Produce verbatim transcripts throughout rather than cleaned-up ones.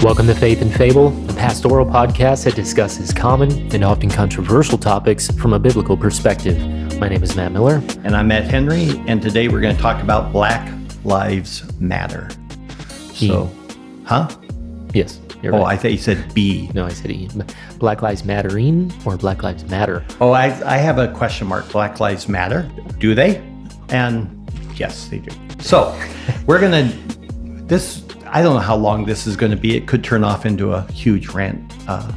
Welcome to Faith and Fable, a pastoral podcast that discusses common and often controversial topics from a biblical perspective. My name is Matt Miller. And I'm Matt Henry, and today we're going to talk about Black Lives Matter. E. So, huh? Yes. You're oh, right. I thought you said B. No, I said E. Black Lives Mattering or Black Lives Matter? Oh, I, I have a question mark. Black Lives Matter? Do they? And yes, they do. So, we're going to... This... I don't know how long this is going to be. It could turn off into a huge rant uh,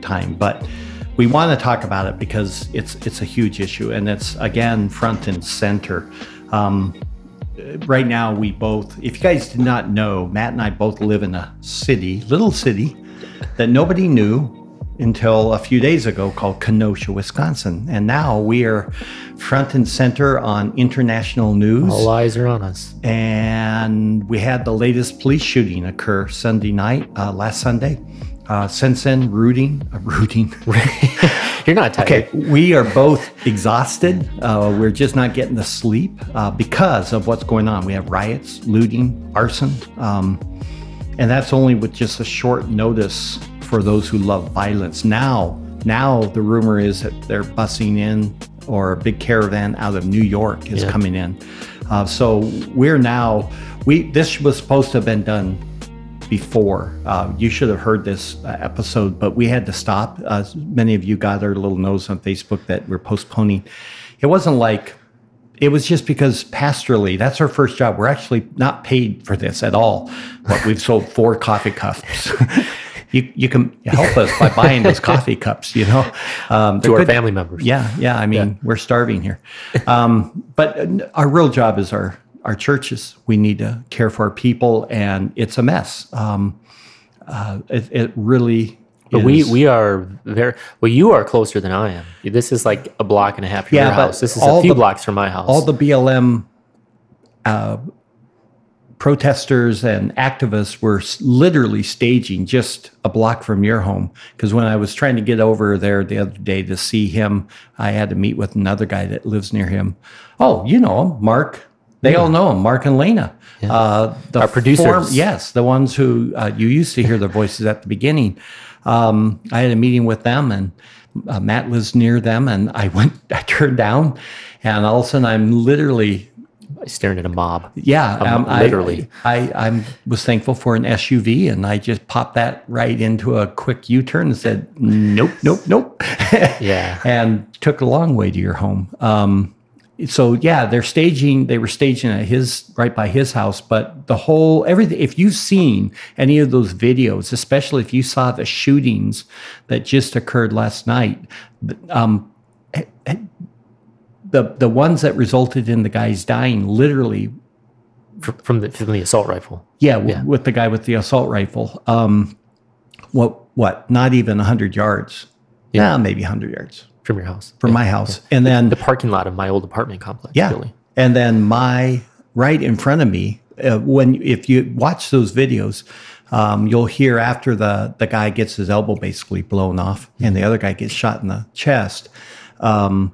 time, but we want to talk about it because it's it's a huge issue, and it's, again, front and center. Um, right now, we both, if you guys did not know, Matt and I both live in a city, little city, that nobody knew until a few days ago called Kenosha, Wisconsin. And now we are front and center on international news. All eyes are on us. And we had the latest police shooting occur Sunday night, uh, last Sunday. Uh, since then, rooting, uh, rooting. You're not tired. Okay, we are both exhausted. Uh, we're just not getting the sleep uh, because of what's going on. We have riots, looting, arson. Um, and that's only with just a short notice for those who love violence. Now, now the rumor is that they're busing in, or a big caravan out of New York is yeah. coming in. Uh, so we're now, we this was supposed to have been done before. Uh, you should have heard this episode, but we had to stop. Uh, many of you got our little notice on Facebook that we're postponing. It wasn't like, it was just because pastorally, that's our first job. We're actually not paid for this at all, but we've sold four coffee cups. You you can help us by buying those coffee cups, you know. Um, to our good, family members. Yeah, yeah. I mean, yeah. We're starving here. Um, but our real job is our, our churches. We need to care for our people, and it's a mess. Um, uh, it, it really but is. We, we are very, well, you are closer than I am. This is like a block and a half from yeah, your house. This is a few the, blocks from my house. All the B L M uh protesters and activists were literally staging just a block from your home. Because when I was trying to get over there the other day to see him, I had to meet with another guy that lives near him. Oh, you know him, Mark. They yeah. all know him, Mark and Lena. Yeah. Uh, the Our producers. Form, yes, the ones who uh, you used to hear their voices at the beginning. Um, I had a meeting with them, and uh, Matt lives near them, and I went, I turned down, and all of a sudden I'm literally... staring at a mob. Yeah, um, um, literally. I, I I was thankful for an S U V, and I just popped that right into a quick U-turn and said, nope, nope, nope. Yeah, and took a long way to your home. Um, so yeah, they're staging. They were staging at his right by his house, but the whole everything. If you've seen any of those videos, especially if you saw the shootings that just occurred last night, um. It, it, The the ones that resulted in the guys dying literally from the from the assault rifle. Yeah, w- yeah. with the guy with the assault rifle. Um, what what? Not even a hundred yards. Yeah, nah, maybe a hundred yards from your house, from yeah. my house, yeah. and then the, the parking lot of my old apartment complex. Yeah, really. And then my right in front of me. Uh, when if you watch those videos, um, you'll hear after the the guy gets his elbow basically blown off, mm-hmm. and the other guy gets shot in the chest. Um,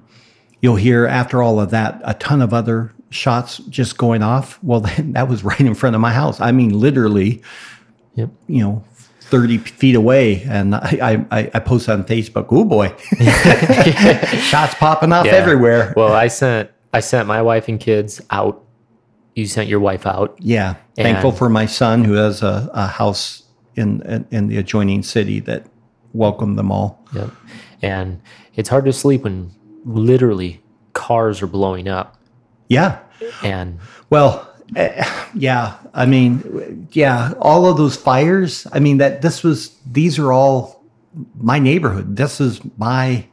You'll hear, after all of that, a ton of other shots just going off. Well, that was right in front of my house. I mean, literally, yep. you know, thirty feet away. And I, I, I posted on Facebook, oh, boy, shots popping off yeah. everywhere. Well, I sent I sent my wife and kids out. You sent your wife out. Yeah. Thankful for my son, who has a, a house in, in in the adjoining city that welcomed them all. Yep. And it's hard to sleep when... literally cars are blowing up. Yeah. And well, uh, yeah, I mean, yeah, all of those fires, I mean that this was, these are all my neighborhood. This is my,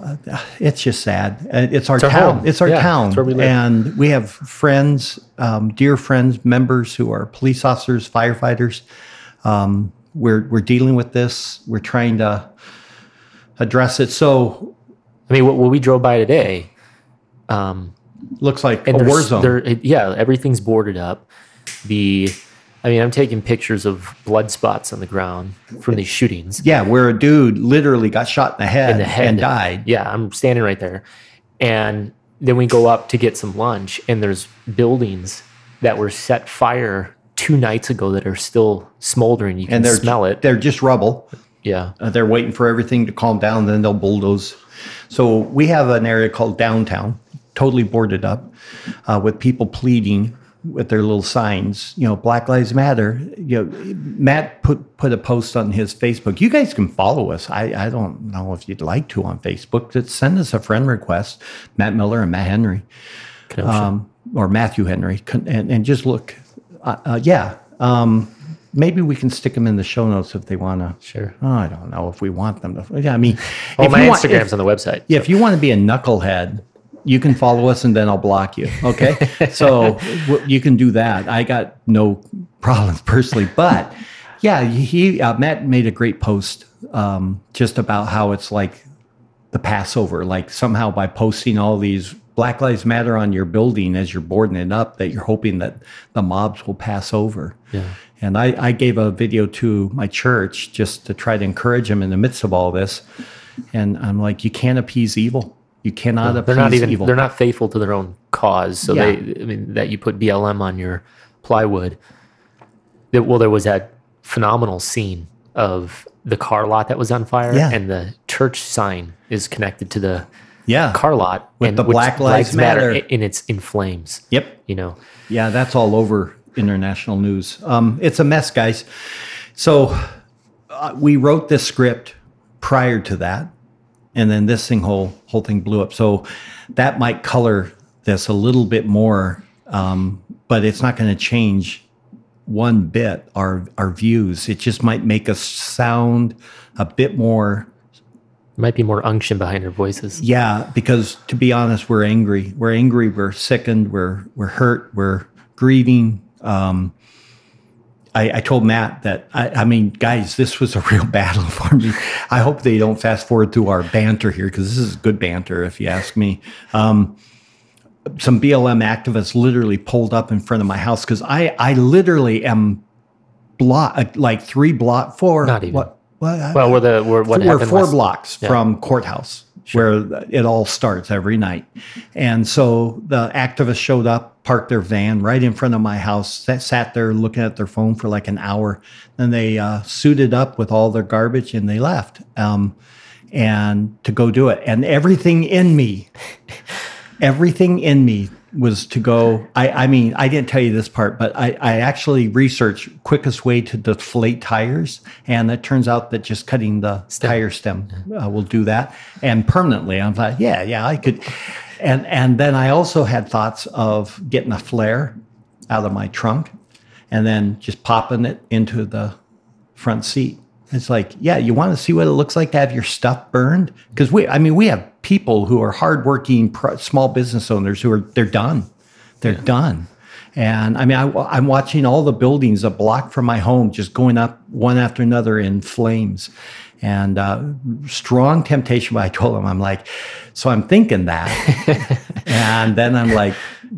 uh, it's just sad. It's our it's town. Our it's our yeah, town. It's where we live. And we have friends, um, dear friends, members who are police officers, firefighters. Um, we're, we're dealing with this. We're trying to, address it. So, I mean, what, what we drove by today um, looks like a war zone. There, yeah, everything's boarded up. The, I mean, I'm taking pictures of blood spots on the ground from these shootings. Yeah, where a dude literally got shot in the head, in the head and died. Yeah, I'm standing right there. And then we go up to get some lunch, and there's buildings that were set fire two nights ago that are still smoldering. You can smell it. They're just rubble. Yeah. Uh, they're waiting for everything to calm down, then they'll bulldoze. So we have an area called downtown, totally boarded up, uh, with people pleading with their little signs, you know, Black Lives Matter. You know, Matt put, put a post on his Facebook. You guys can follow us. I, I don't know if you'd like to on Facebook. Just send us a friend request, Matt Miller and Matt Henry, um, or Matthew Henry, and, and just look. Uh, uh, yeah, um, maybe we can stick them in the show notes if they want to. Sure. Oh, I don't know if we want them to. Yeah, I mean, well, if my you Instagram's want, if, on the website. Yeah, so. If you want to be a knucklehead, you can follow us and then I'll block you. Okay. So w- you can do that. I got no problems personally, but yeah, he, uh, Matt made a great post, um, just about how it's like the Passover, like somehow by posting all these Black Lives Matter on your building as you're boarding it up, that you're hoping that the mobs will pass over. Yeah. And I, I gave a video to my church just to try to encourage them in the midst of all this. And I'm like, you can't appease evil. You cannot appease. They're not even, evil. They're not faithful to their own cause. So yeah. they, I mean, that you put B L M on your plywood. That, well, there was that phenomenal scene of the car lot that was on fire, yeah. and the church sign is connected to the yeah. car lot with and, the Black Lives Matter, matter, and it's in flames. Yep, you know. Yeah, that's all over international news. Um, it's a mess, guys. So uh, we wrote this script prior to that. And then this thing, whole whole thing blew up. So that might color this a little bit more, um, but it's not going to change one bit our our views. It just might make us sound a bit more. Might be more unction behind our voices. Yeah, because to be honest, we're angry. We're angry. We're sickened. We're we're hurt. We're grieving. Um, I, I told Matt that, I, I mean, guys, this was a real battle for me. I hope they don't fast forward through our banter here, because this is good banter, if you ask me. Um, some B L M activists literally pulled up in front of my house, because I, I literally am block, like three block, four. Not even. What, what, well, we're, the, we're, what we're four last, blocks yeah. from courthouse, sure. where it all starts every night. And so the activists showed up, parked their van right in front of my house, that sat there looking at their phone for like an hour. Then they uh, suited up with all their garbage and they left um, and to go do it. And everything in me, everything in me was to go. I, I mean, I didn't tell you this part, but I, I actually researched quickest way to deflate tires. And it turns out that just cutting the stem. tire stem uh, will do that. And permanently, I'm like, yeah, yeah, I could. And and then I also had thoughts of getting a flare out of my trunk and then just popping it into the front seat. It's like, yeah, you want to see what it looks like to have your stuff burned? Because we, I mean, we have people who are hardworking pro- small business owners who are, they're done. They're yeah. done. And I mean, I, I'm watching all the buildings a block from my home just going up one after another in flames. And uh, strong temptation, but I told him, I'm like, so I'm thinking that. And then I'm like,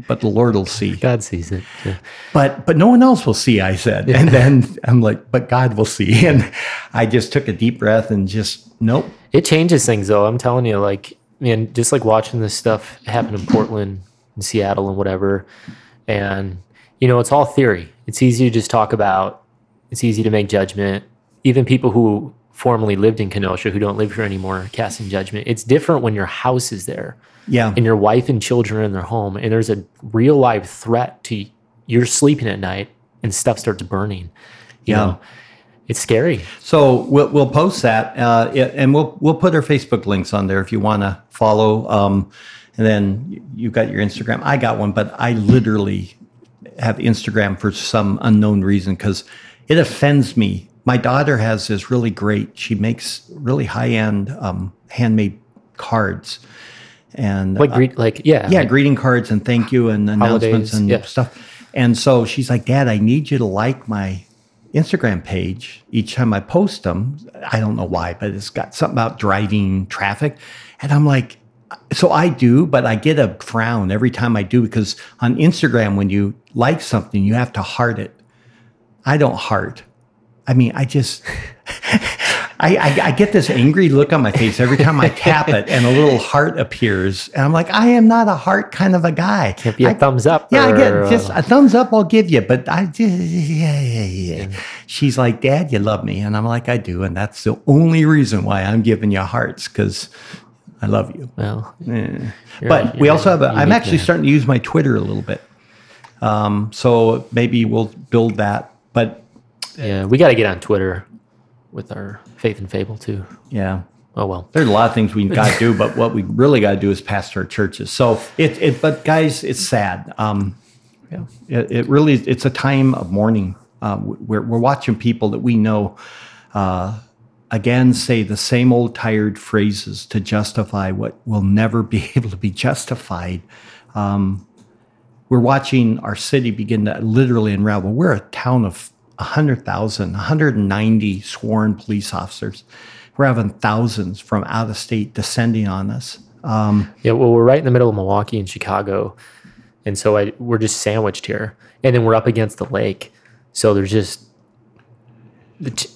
but the Lord will see. God sees it. Yeah. But but no one else will see, I said. Yeah. And then I'm like, but God will see. And I just took a deep breath and just, nope. It changes things, though. I'm telling you, like, man, just like watching this stuff happen in Portland and Seattle and whatever. And, you know, it's all theory. It's easy to just talk about. It's easy to make judgment. Even people who formerly lived in Kenosha who don't live here anymore casting judgment. It's different when your house is there, yeah, and your wife and children are in their home, and there's a real live threat to you're sleeping at night and stuff starts burning. You yeah, know, it's scary. So we'll we'll post that, uh, it, and we'll we'll put our Facebook links on there if you want to follow. Um, and then you got your Instagram. I got one, but I literally have Instagram for some unknown reason because it offends me. My daughter has this really great, she makes really high-end um, handmade cards. And like, uh, like yeah. Yeah, like, greeting cards and thank you and holidays, announcements and yeah. stuff. And so she's like, Dad, I need you to like my Instagram page. Each time I post them, I don't know why, but it's got something about driving traffic. And I'm like, so I do, but I get a frown every time I do, because on Instagram, when you like something, you have to heart it. I don't heart. I mean, I just, I, I, I get this angry look on my face every time I tap it and a little heart appears. And I'm like, I am not a heart kind of a guy. Give you a I, thumbs up. Yeah, or, I get just a thumbs up I'll give you. But I just, yeah, yeah, yeah. She's like, Dad, you love me. And I'm like, I do. And that's the only reason why I'm giving you hearts, because I love you. Well, yeah. But we also have, a, I'm actually man. starting to use my Twitter a little bit. Um, so maybe we'll build that. But yeah, we got to get on Twitter with our Faith and Fable too. Yeah. Oh well, there's a lot of things we got to do, but what we really got to do is pastor our churches. So it, it, but guys, it's sad. Um, yeah. It, it really, it's a time of mourning. Uh, we're we're watching people that we know, uh, again, say the same old tired phrases to justify what will never be able to be justified. Um, we're watching our city begin to literally unravel. We're a town of one hundred thousand, one hundred ninety sworn police officers. We're having thousands from out of state descending on us. Um, yeah, well, we're right in the middle of Milwaukee and Chicago. And so I, we're just sandwiched here. And then we're up against the lake. So there's just,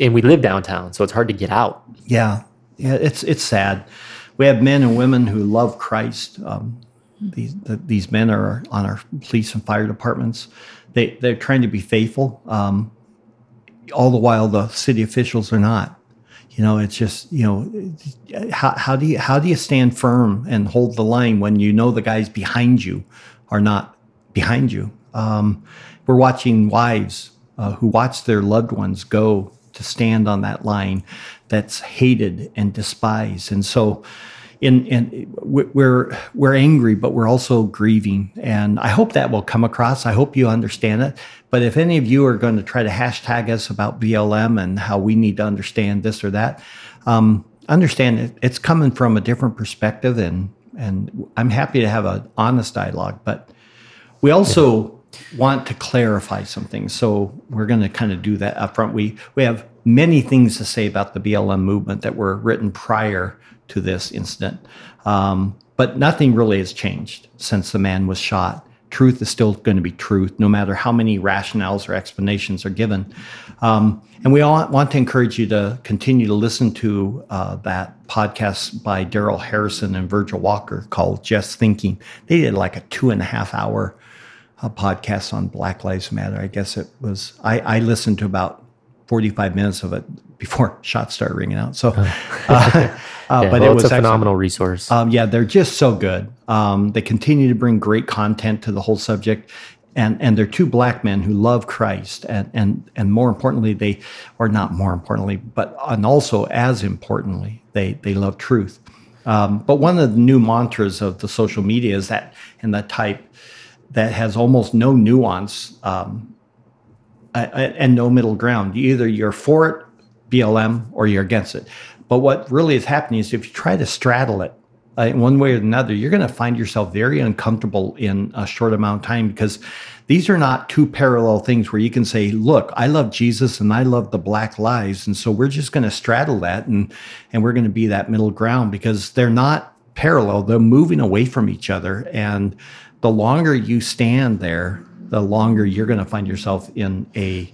and we live downtown, so it's hard to get out. Yeah, yeah, it's it's sad. We have men and women who love Christ. Um, these the, these men are on our police and fire departments. They, they're trying to be faithful. Um, all the while the city officials are not. You know, it's just, you know, how, how do you how do you stand firm and hold the line when you know the guys behind you are not behind you? Um, we're watching wives uh, who watch their loved ones go to stand on that line that's hated and despised. And so in and we're we're angry, but we're also grieving, and I hope that will come across. I hope you understand it. But if any of you are going to try to hashtag us about B L M and how we need to understand this or that, um, understand it, it's coming from a different perspective, and and I'm happy to have an honest dialogue. But we also want to clarify some things, so we're going to kind of do that up front. We we have many things to say about the B L M movement that were written prior to this incident. Um, but nothing really has changed since the man was shot. Truth is still going to be truth, no matter how many rationales or explanations are given. Um, and we all want to encourage you to continue to listen to uh, that podcast by Daryl Harrison and Virgil Walker called Just Thinking. They did like a two and a half hour uh, podcast on Black Lives Matter. I guess it was, I, I listened to about forty-five minutes of it before shots started ringing out. So, uh, uh, yeah, but well, it was it's a excellent. phenomenal resource. Um, yeah, they're just so good. Um, they continue to bring great content to the whole subject, and and they're two black men who love Christ, and and and more importantly, they, or not more importantly, but and also as importantly, they they love truth. Um, but one of the new mantras of the social media is that, and that type that has almost no nuance. Um, and no middle ground. Either you're for it, B L M, or you're against it. But what really is happening is if you try to straddle it uh, in one way or another, you're going to find yourself very uncomfortable in a short amount of time, because these are not two parallel things where you can say, look, I love Jesus and I love the black lives, and so we're just going to straddle that and, and we're going to be that middle ground, because they're not parallel. They're moving away from each other. And the longer you stand there, the longer you're going to find yourself in a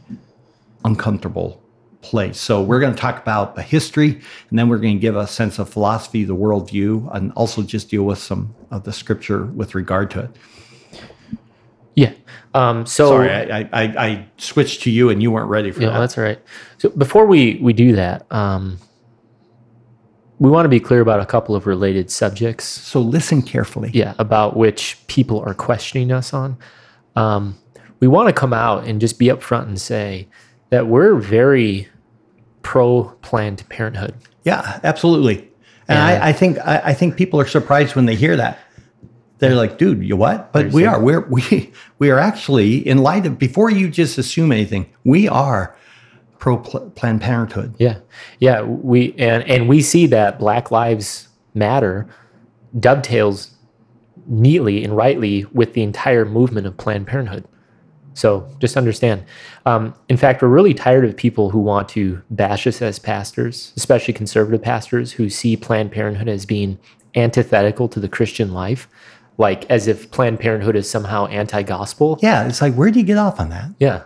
uncomfortable place. So we're going to talk about the history, and then we're going to give a sense of philosophy, the worldview, and also just deal with some of the scripture with regard to it. Yeah. Um, so sorry, I, I, I switched to you, and you weren't ready for yeah, that. No, that's all right. So before we we do that, um, we want to be clear about a couple of related subjects. So listen carefully. Yeah, about which people are questioning us on. Um, we want to come out and just be upfront and say that we're very pro Planned Parenthood. Yeah, absolutely. And, and I, I think I, I think people are surprised when they hear that. They're like, "Dude, you what?" But we are. We're we we are actually, in light of, before you just assume anything, we are pro Planned Parenthood. Yeah, yeah. We and and we see that Black Lives Matter dovetails neatly and rightly with the entire movement of Planned Parenthood. So just understand. Um, in fact, we're really tired of people who want to bash us as pastors, especially conservative pastors who see Planned Parenthood as being antithetical to the Christian life, like as if Planned Parenthood is somehow anti-gospel. Yeah, it's like, where do you get off on that? Yeah.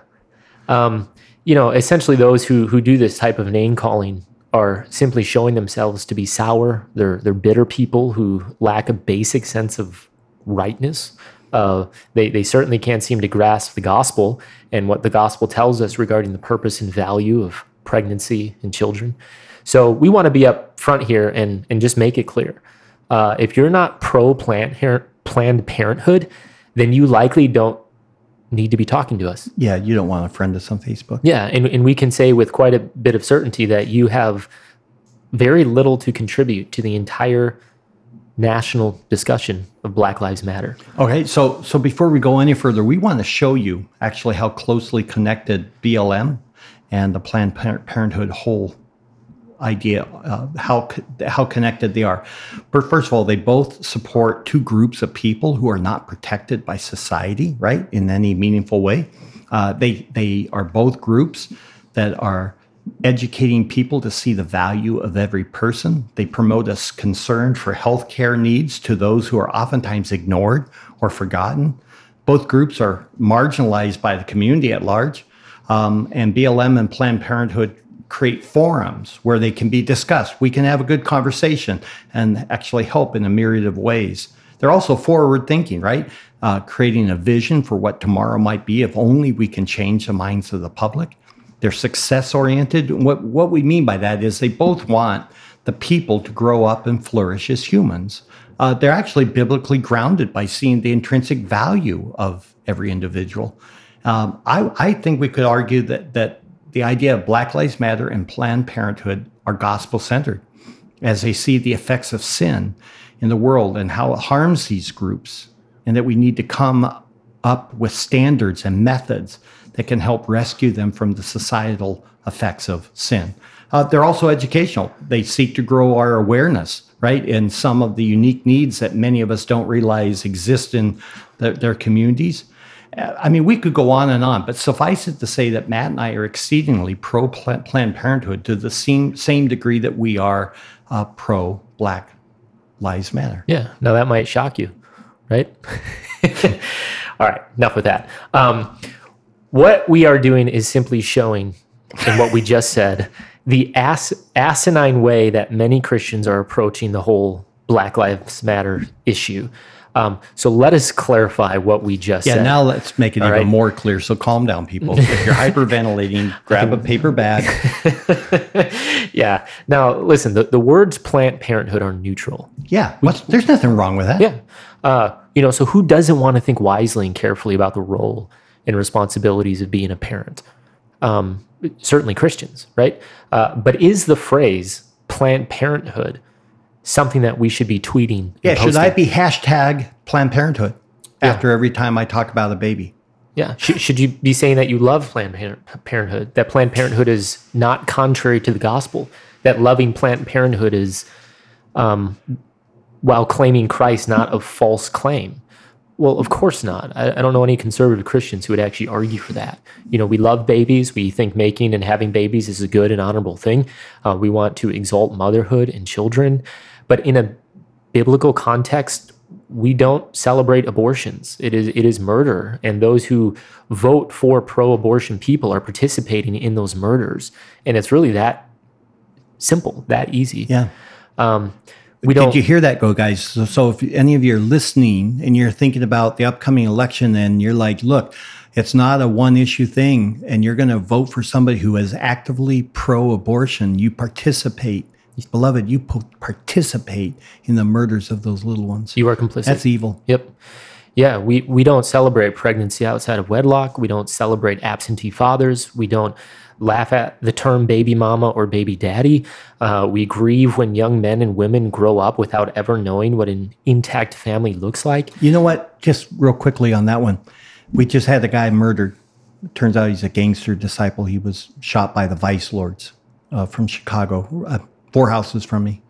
Um, you know, essentially those who who do this type of name-calling are simply showing themselves to be sour. They're, they're bitter people who lack a basic sense of rightness. Uh, they, they certainly can't seem to grasp the gospel and what the gospel tells us regarding the purpose and value of pregnancy and children. So we want to be up front here and, and just make it clear. Uh, if you're not pro-Planned Parenthood, then you likely don't need to be talking to us. Yeah, you don't want a friend us on Facebook. Yeah, and, and we can say with quite a bit of certainty that you have very little to contribute to the entire national discussion of Black Lives Matter. Okay, so so before we go any further, we want to show you actually how closely connected B L M and the Planned Parenthood whole idea, uh, how how connected they are. But first of all, they both support two groups of people who are not protected by society, right, in any meaningful way. Uh, they they are both groups that are educating people to see the value of every person. They promote a concern for healthcare needs to those who are oftentimes ignored or forgotten. Both groups are marginalized by the community at large, um, and B L M and Planned Parenthood create forums where they can be discussed. We can have a good conversation and actually help in a myriad of ways. They're also forward thinking, right? Uh, creating a vision for what tomorrow might be if only we can change the minds of the public. They're success oriented. What, what we mean by that is they both want the people to grow up and flourish as humans. Uh, they're actually biblically grounded by seeing the intrinsic value of every individual. Um, I, I think we could argue that that the idea of Black Lives Matter and Planned Parenthood are gospel-centered as they see the effects of sin in the world and how it harms these groups, and that we need to come up with standards and methods that can help rescue them from the societal effects of sin. Uh, they're also educational. They seek to grow our awareness, right, and some of the unique needs that many of us don't realize exist in the, their communities. I mean, we could go on and on, but suffice it to say that Matt and I are exceedingly pro-Planned Parenthood to the same, same degree that we are uh, pro-Black Lives Matter. Yeah, now that might shock you, right? All right, enough with that. Um, what we are doing is simply showing, in what we just said, the as- asinine way that many Christians are approaching the whole Black Lives Matter issue. Um, so let us clarify what we just yeah, said. Yeah, now let's make it All even right. more clear. So calm down, people. If you're hyperventilating, grab a paper bag. Yeah. Now, listen, the, the words Planned Parenthood are neutral. Yeah. We, there's nothing wrong with that. Yeah. Uh, you know, so who doesn't want to think wisely and carefully about the role and responsibilities of being a parent? Um, certainly Christians, right? Uh, but is the phrase Planned Parenthood something that we should be tweeting? Yeah, posting? Should I be hashtag Planned Parenthood after yeah. every time I talk about a baby? Yeah, should, should you be saying that you love Planned Parenthood, that Planned Parenthood is not contrary to the gospel, that loving Planned Parenthood is, um, while claiming Christ, not a false claim? Well, of course not. I, I don't know any conservative Christians who would actually argue for that. You know, we love babies. We think making and having babies is a good and honorable thing. Uh, we want to exalt motherhood and children. But in a biblical context, we don't celebrate abortions. It is it is murder. And those who vote for pro-abortion people are participating in those murders. And it's really that simple, that easy. Yeah. Um, we don't, did you hear that, go guys? So, so if any of you are listening and you're thinking about the upcoming election and you're like, look, it's not a one-issue thing, and you're going to vote for somebody who is actively pro-abortion, you participate. Beloved, you po- participate in the murders of those little ones. You are complicit. That's evil. Yep. Yeah, we, we don't celebrate pregnancy outside of wedlock. We don't celebrate absentee fathers. We don't laugh at the term baby mama or baby daddy. Uh, we grieve when young men and women grow up without ever knowing what an intact family looks like. You know what? Just real quickly on that one. We just had a guy murdered. It turns out he's a gangster disciple. He was shot by the Vice Lords uh, from Chicago. Uh, Four houses from me,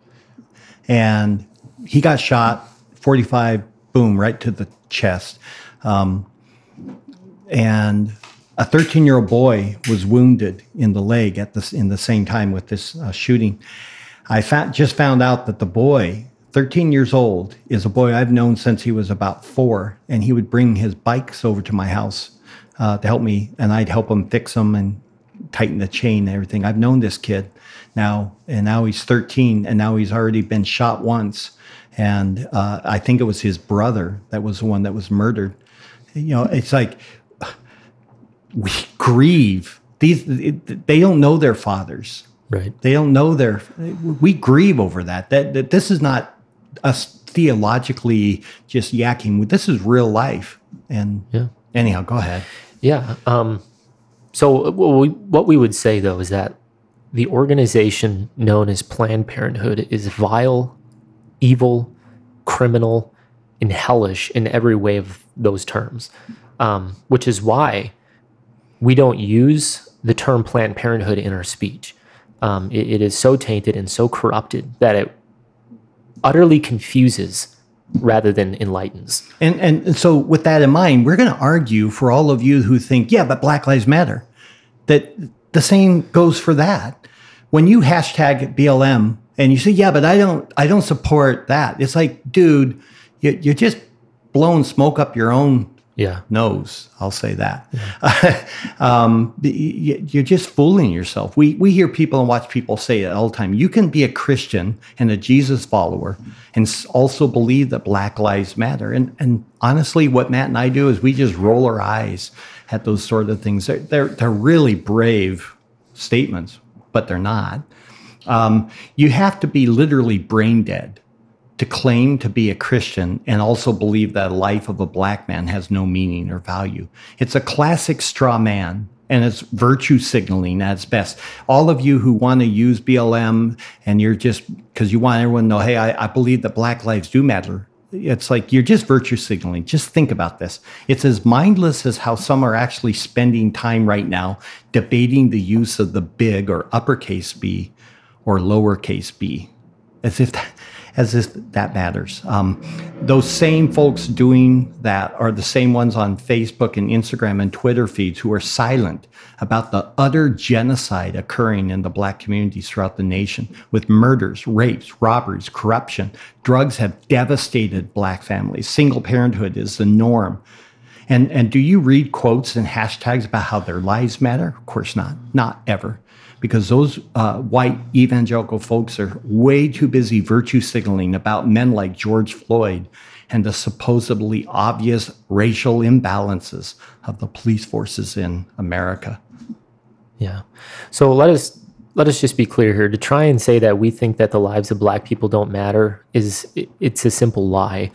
and he got shot forty-five, boom, right to the chest. Um, and a thirteen-year-old boy was wounded in the leg at this in the same time with this uh, shooting. I fa- just found out that the boy, thirteen years old, is a boy I've known since he was about four, and he would bring his bikes over to my house uh, to help me, and I'd help him fix them and tighten the chain and everything. I've known this kid now, and now he's thirteen, and now he's already been shot once. And uh, I think it was his brother that was the one that was murdered. You know, it's like we grieve. These it, they don't know their fathers. Right. They don't know their. We grieve over that. That, that this is not us theologically just yakking. This is real life. And yeah. Anyhow, go ahead. Yeah. Um, so what we, what we would say though is that the organization known as Planned Parenthood is vile, evil, criminal, and hellish in every way of those terms, um, which is why we don't use the term Planned Parenthood in our speech. Um, it, it is so tainted and so corrupted that it utterly confuses rather than enlightens. And, and, and so with that in mind, we're going to argue for all of you who think, yeah, but Black Lives Matter, that the same goes for that. When you hashtag B L M, and you say, yeah, but I don't I don't support that. It's like, dude, you, you're just blowing smoke up your own yeah. nose. I'll say that. Yeah. um, you're just fooling yourself. We, we hear people and watch people say it all the time. You can be a Christian and a Jesus follower and also believe that Black Lives Matter. And, and honestly, what Matt and I do is we just roll our eyes at those sort of things. They're, they're, they're really brave statements, but they're not. Um, you have to be literally brain dead to claim to be a Christian and also believe that life of a Black man has no meaning or value. It's a classic straw man, and it's virtue signaling at its best. All of you who want to use B L M and you're just, because you want everyone to know, hey, I, I believe that Black lives do matter. It's like you're just virtue signaling. Just think about this. It's as mindless as how some are actually spending time right now debating the use of the big or uppercase B or lowercase b, as if that, as if that matters. Um, those same folks doing that are the same ones on Facebook and Instagram and Twitter feeds who are silent about the utter genocide occurring in the Black communities throughout the nation, with murders, rapes, robberies, corruption. Drugs have devastated Black families. Single parenthood is the norm. And, and do you read quotes and hashtags about how their lives matter? Of course not, not ever. Because those uh, white evangelical folks are way too busy virtue signaling about men like George Floyd and the supposedly obvious racial imbalances of the police forces in America. Yeah. So let us let us just be clear here. To try and say that we think that the lives of Black people don't matter is it's a simple lie.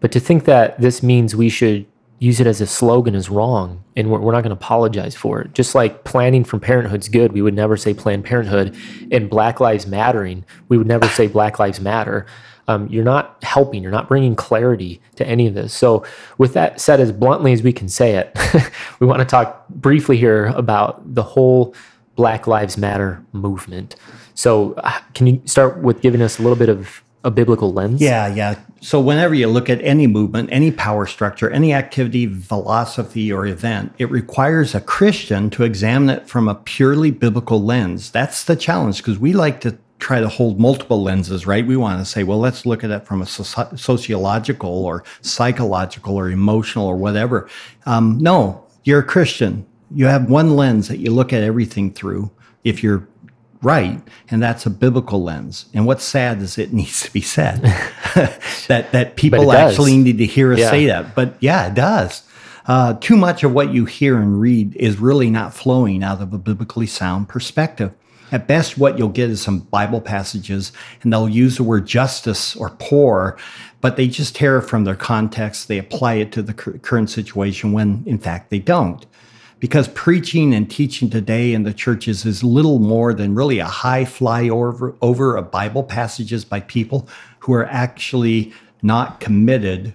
But to think that this means we should use it as a slogan is wrong, and we're, we're not going to apologize for it. Just like planning from Parenthood's good, we would never say Planned Parenthood, and Black Lives Mattering, we would never say Black Lives Matter. Um, you're not helping. You're not bringing clarity to any of this. So with that said, as bluntly as we can say it, we want to talk briefly here about the whole Black Lives Matter movement. So uh, can you start with giving us a little bit of a biblical lens? Yeah, yeah. So whenever you look at any movement, any power structure, any activity, philosophy, or event, it requires a Christian to examine it from a purely biblical lens. That's the challenge, because we like to try to hold multiple lenses, right? We want to say, well, let's look at it from a soci- sociological or psychological or emotional or whatever. Um, no, you're a Christian. You have one lens that you look at everything through if you're right, and that's a biblical lens. And what's sad is it needs to be said that that people actually need to hear us yeah. say that. But yeah, it does. Uh, too much of what you hear and read is really not flowing out of a biblically sound perspective. At best, what you'll get is some Bible passages, and they'll use the word justice or poor, but they just tear it from their context. They apply it to the cur- current situation when, in fact, they don't. Because preaching and teaching today in the churches is little more than really a high flyover over of Bible passages by people who are actually not committed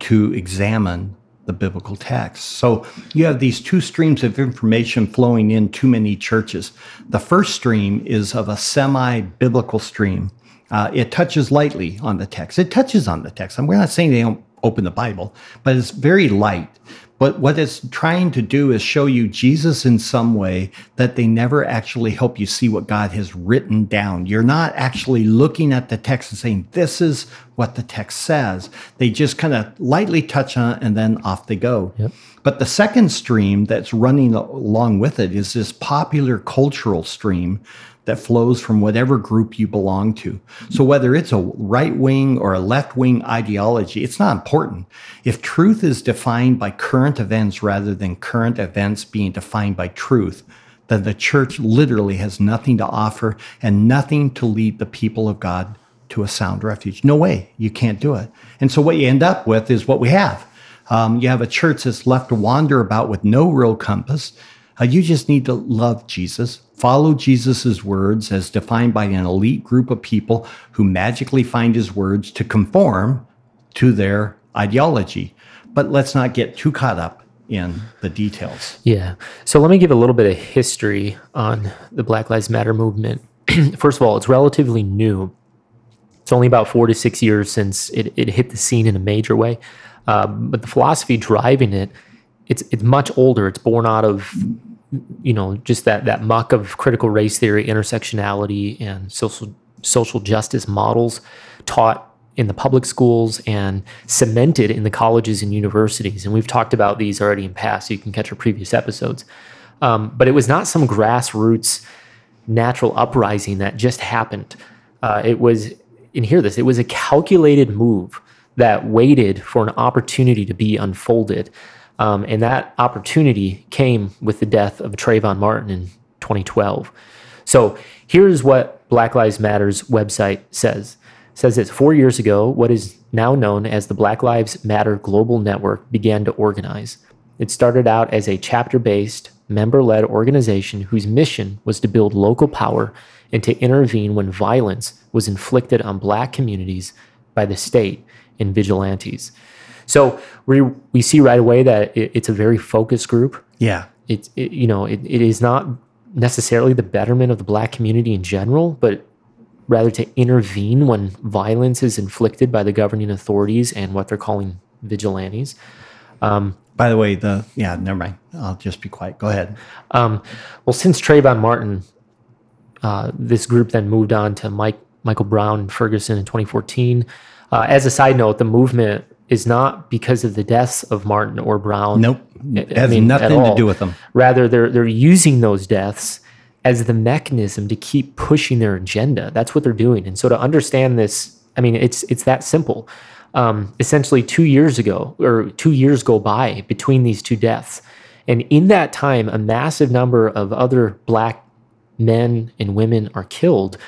to examine the biblical text. So you have these two streams of information flowing in too many churches. The first stream is of a semi-biblical stream. Uh, it touches lightly on the text. It touches on the text. And we're not saying they don't open the Bible, but it's very light. But what it's trying to do is show you Jesus in some way that they never actually help you see what God has written down. You're not actually looking at the text and saying, this is what the text says. They just kind of lightly touch on it and then off they go. Yep. But the second stream that's running along with it is this popular cultural stream that flows from whatever group you belong to. So whether it's a right-wing or a left-wing ideology, it's not important. If truth is defined by current events rather than current events being defined by truth, then the church literally has nothing to offer and nothing to lead the people of God to a sound refuge. No way, you can't do it. And so what you end up with is what we have. Um, you have a church that's left to wander about with no real compass. Uh, you just need to love Jesus, follow Jesus's words as defined by an elite group of people who magically find his words to conform to their ideology. But let's not get too caught up in the details. Yeah. So let me give a little bit of history on the Black Lives Matter movement. First of all, it's relatively new. It's only about four to six years since it, it hit the scene in a major way. Uh, but the philosophy driving it, it's it's much older. It's born out of, you know, just that, that muck of critical race theory, intersectionality, and social social justice models taught in the public schools and cemented in the colleges and universities. And we've talked about these already in past, so you can catch our previous episodes. Um, but it was not some grassroots natural uprising that just happened. Uh, it was, and hear this, it was a calculated move that waited for an opportunity to be unfolded. Um, and that opportunity came with the death of Trayvon Martin in twenty twelve. So here's what Black Lives Matter's website says. It says it's four years ago, what is now known as the Black Lives Matter Global Network began to organize. It started out as a chapter-based, member-led organization whose mission was to build local power and to intervene when violence was inflicted on Black communities by the state and vigilantes. So we we see right away that it, it's a very focused group. Yeah, it's it, you know it, it is not necessarily the betterment of the Black community in general, but rather to intervene when violence is inflicted by the governing authorities and what they're calling vigilantes. Um, by the way, the yeah, never mind. I'll just be quiet. Go ahead. Um, well, since Trayvon Martin, uh, this group then moved on to Mike Michael Brown and Ferguson in twenty fourteen. Uh, as a side note, the movement is not because of the deaths of Martin or Brown. Nope. It has I mean, nothing to do with them. Rather, they're they're using those deaths as the mechanism to keep pushing their agenda. That's what they're doing. And so to understand this, I mean, it's it's that simple. Um, essentially, two years ago, or two years go by between these two deaths. And in that time, a massive number of other Black men and women are killed,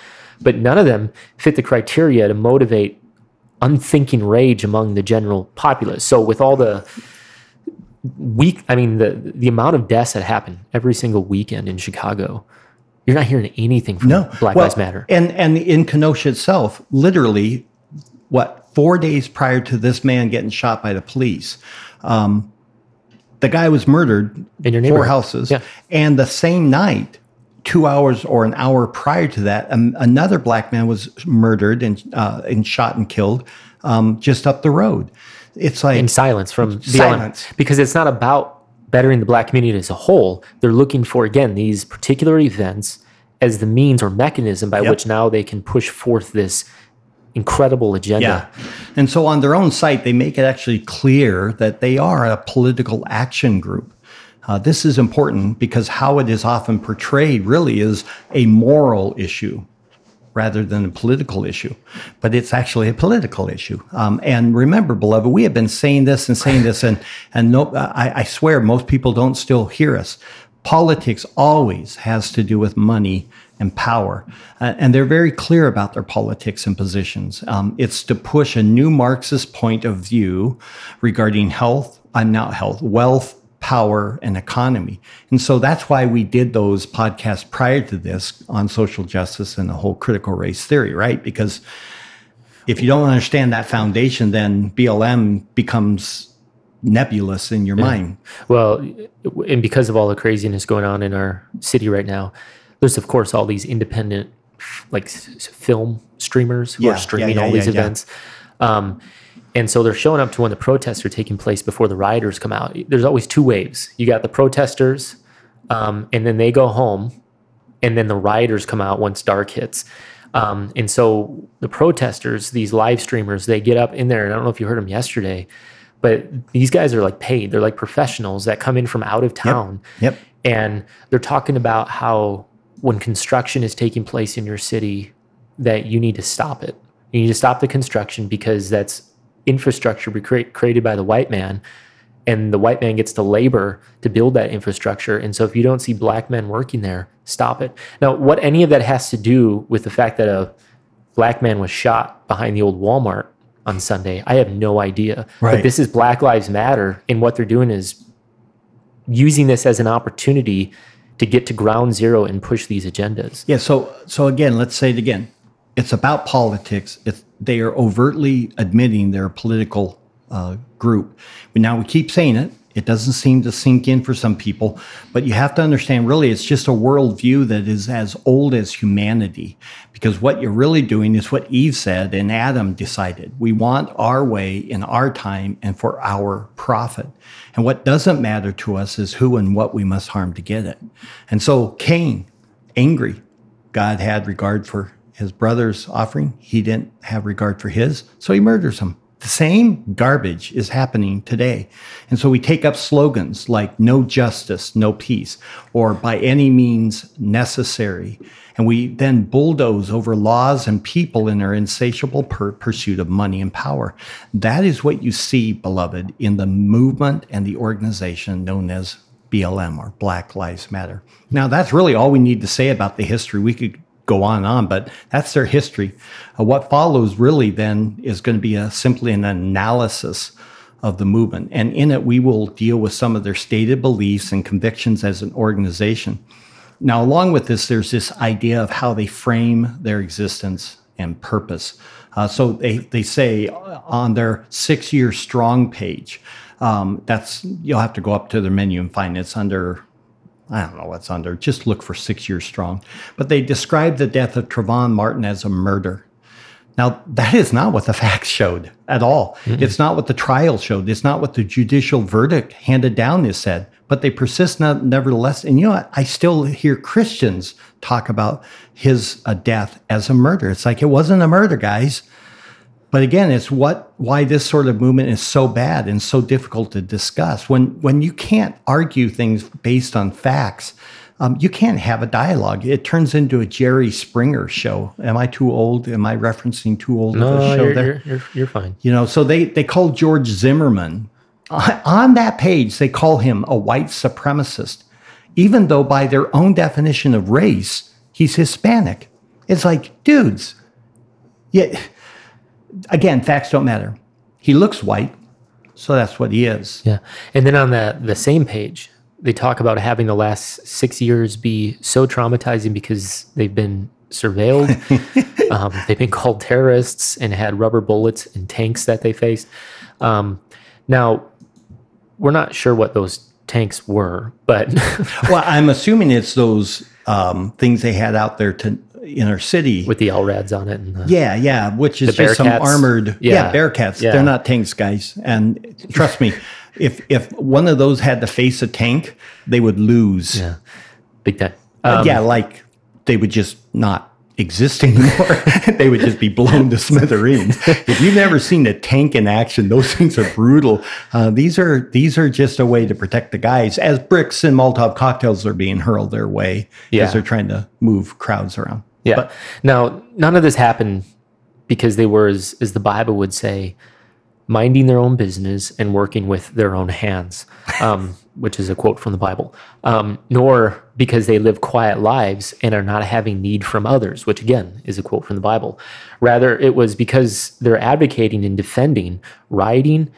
but none of them fit the criteria to motivate unthinking rage among the general populace. So with all the week, I mean, the the amount of deaths that happen every single weekend in Chicago, you're not hearing anything from no. Black well, Lives Matter. And and in Kenosha itself, literally, what, four days prior to this man getting shot by the police, um, the guy was murdered in your neighborhood. Four houses. Yeah. And the same night, two hours or an hour prior to that, um, another Black man was murdered and uh, and shot and killed um, just up the road. It's like in silence from silence beyond, because it's not about bettering the Black community as a whole. They're looking for, again, these particular events as the means or mechanism by yep. which now they can push forth this incredible agenda. Yeah. And so on their own site, they make it actually clear that they are a political action group. Uh, this is important because how it is often portrayed really is a moral issue rather than a political issue. But it's actually a political issue. Um, and remember, beloved, we have been saying this and saying this, and and no, I, I swear most people don't still hear us. Politics always has to do with money and power. Uh, and they're very clear about their politics and positions. Um, it's to push a new Marxist point of view regarding health, uh, not health, wealth, power, and economy. And so that's why we did those podcasts prior to this on social justice and the whole critical race theory, right? Because if you don't understand that foundation, then B L M becomes nebulous in your yeah. mind. Well, and because of all the craziness going on in our city right now, there's, of course, all these independent like film streamers who yeah, are streaming yeah, yeah, all yeah, these yeah, events. Yeah. Um, And so they're showing up to when the protests are taking place before the rioters come out. There's always two waves. You got the protesters, um, and then they go home, and then the rioters come out once dark hits. Um, and so the protesters, these live streamers, they get up in there, and I don't know if you heard them yesterday, but these guys are like paid. They're like professionals that come in from out of town. Yep. Yep. And they're talking about how when construction is taking place in your city, that you need to stop it. You need to stop the construction because that's infrastructure created by the white man, and the white man gets to labor to build that infrastructure. And so if you don't see black men working there, stop it. Now, what any of that has to do with the fact that a black man was shot behind the old Walmart on Sunday, I have no idea. Right. But this is Black Lives Matter, and what they're doing is using this as an opportunity to get to ground zero and push these agendas. Yeah, so so again, let's say it again. It's about politics. It's, they are overtly admitting they're a political uh, group. Now, we keep saying it. It doesn't seem to sink in for some people, but you have to understand, really, it's just a worldview that is as old as humanity, because what you're really doing is what Eve said and Adam decided. We want our way in our time and for our profit. And what doesn't matter to us is who and what we must harm to get it. And so Cain, angry, God had regard for his brother's offering. He didn't have regard for his, so he murders him. The same garbage is happening today. And so we take up slogans like no justice, no peace, or by any means necessary. And we then bulldoze over laws and people in their insatiable per- pursuit of money and power. That is what you see, beloved, in the movement and the organization known as B L M, or Black Lives Matter. Now, that's really all we need to say about the history. We could go on and on, but that's their history. Uh, what follows really then is going to be a, simply an analysis of the movement. And in it, we will deal with some of their stated beliefs and convictions as an organization. Now, along with this, there's this idea of how they frame their existence and purpose. Uh, so they, they say on their six-year strong page, um, that's you'll have to go up to their menu and find it's under I don't know what's under, just look for six years strong. But they described the death of Trayvon Martin as a murder. Now, that is not what the facts showed at all. Mm-hmm. It's not what the trial showed. It's not what the judicial verdict handed down is said. But they persist not, nevertheless. And you know what? I still hear Christians talk about his uh, death as a murder. It's like, it wasn't a murder, guys. But again, it's what why this sort of movement is so bad and so difficult to discuss. When when you can't argue things based on facts, um, you can't have a dialogue. It turns into a Jerry Springer show. Am I too old? Am I referencing too old no, of a show you're, there? You're, you're, you're fine. You know, so they, they call George Zimmerman, on that page, they call him a white supremacist, even though by their own definition of race, he's Hispanic. It's like, dudes, yeah. Again, facts don't matter. He looks white, so that's what he is. Yeah. And then on the, the same page, they talk about having the last six years be so traumatizing because they've been surveilled. um, they've been called terrorists and had rubber bullets and tanks that they faced. Um, now, we're not sure what those tanks were, but... well, I'm assuming it's those um, things they had out there to... inner city with the L RADs on it, and the, yeah, yeah, which is just some armored, yeah, yeah Bearcats. Yeah. They're not tanks, guys. And trust me, if if one of those had to face a tank, they would lose. Yeah, big time. Um, yeah, like they would just not exist anymore. They would just be blown to smithereens. If you've never seen a tank in action, those things are brutal. Uh, these are these are just a way to protect the guys as bricks and Molotov cocktails are being hurled their way yeah. as they're trying to move crowds around. Yeah. But, now, none of this happened because they were, as, as the Bible would say, minding their own business and working with their own hands, um, which is a quote from the Bible, um, nor because they live quiet lives and are not having need from others, which, again, is a quote from the Bible. Rather, it was because they're advocating and defending rioting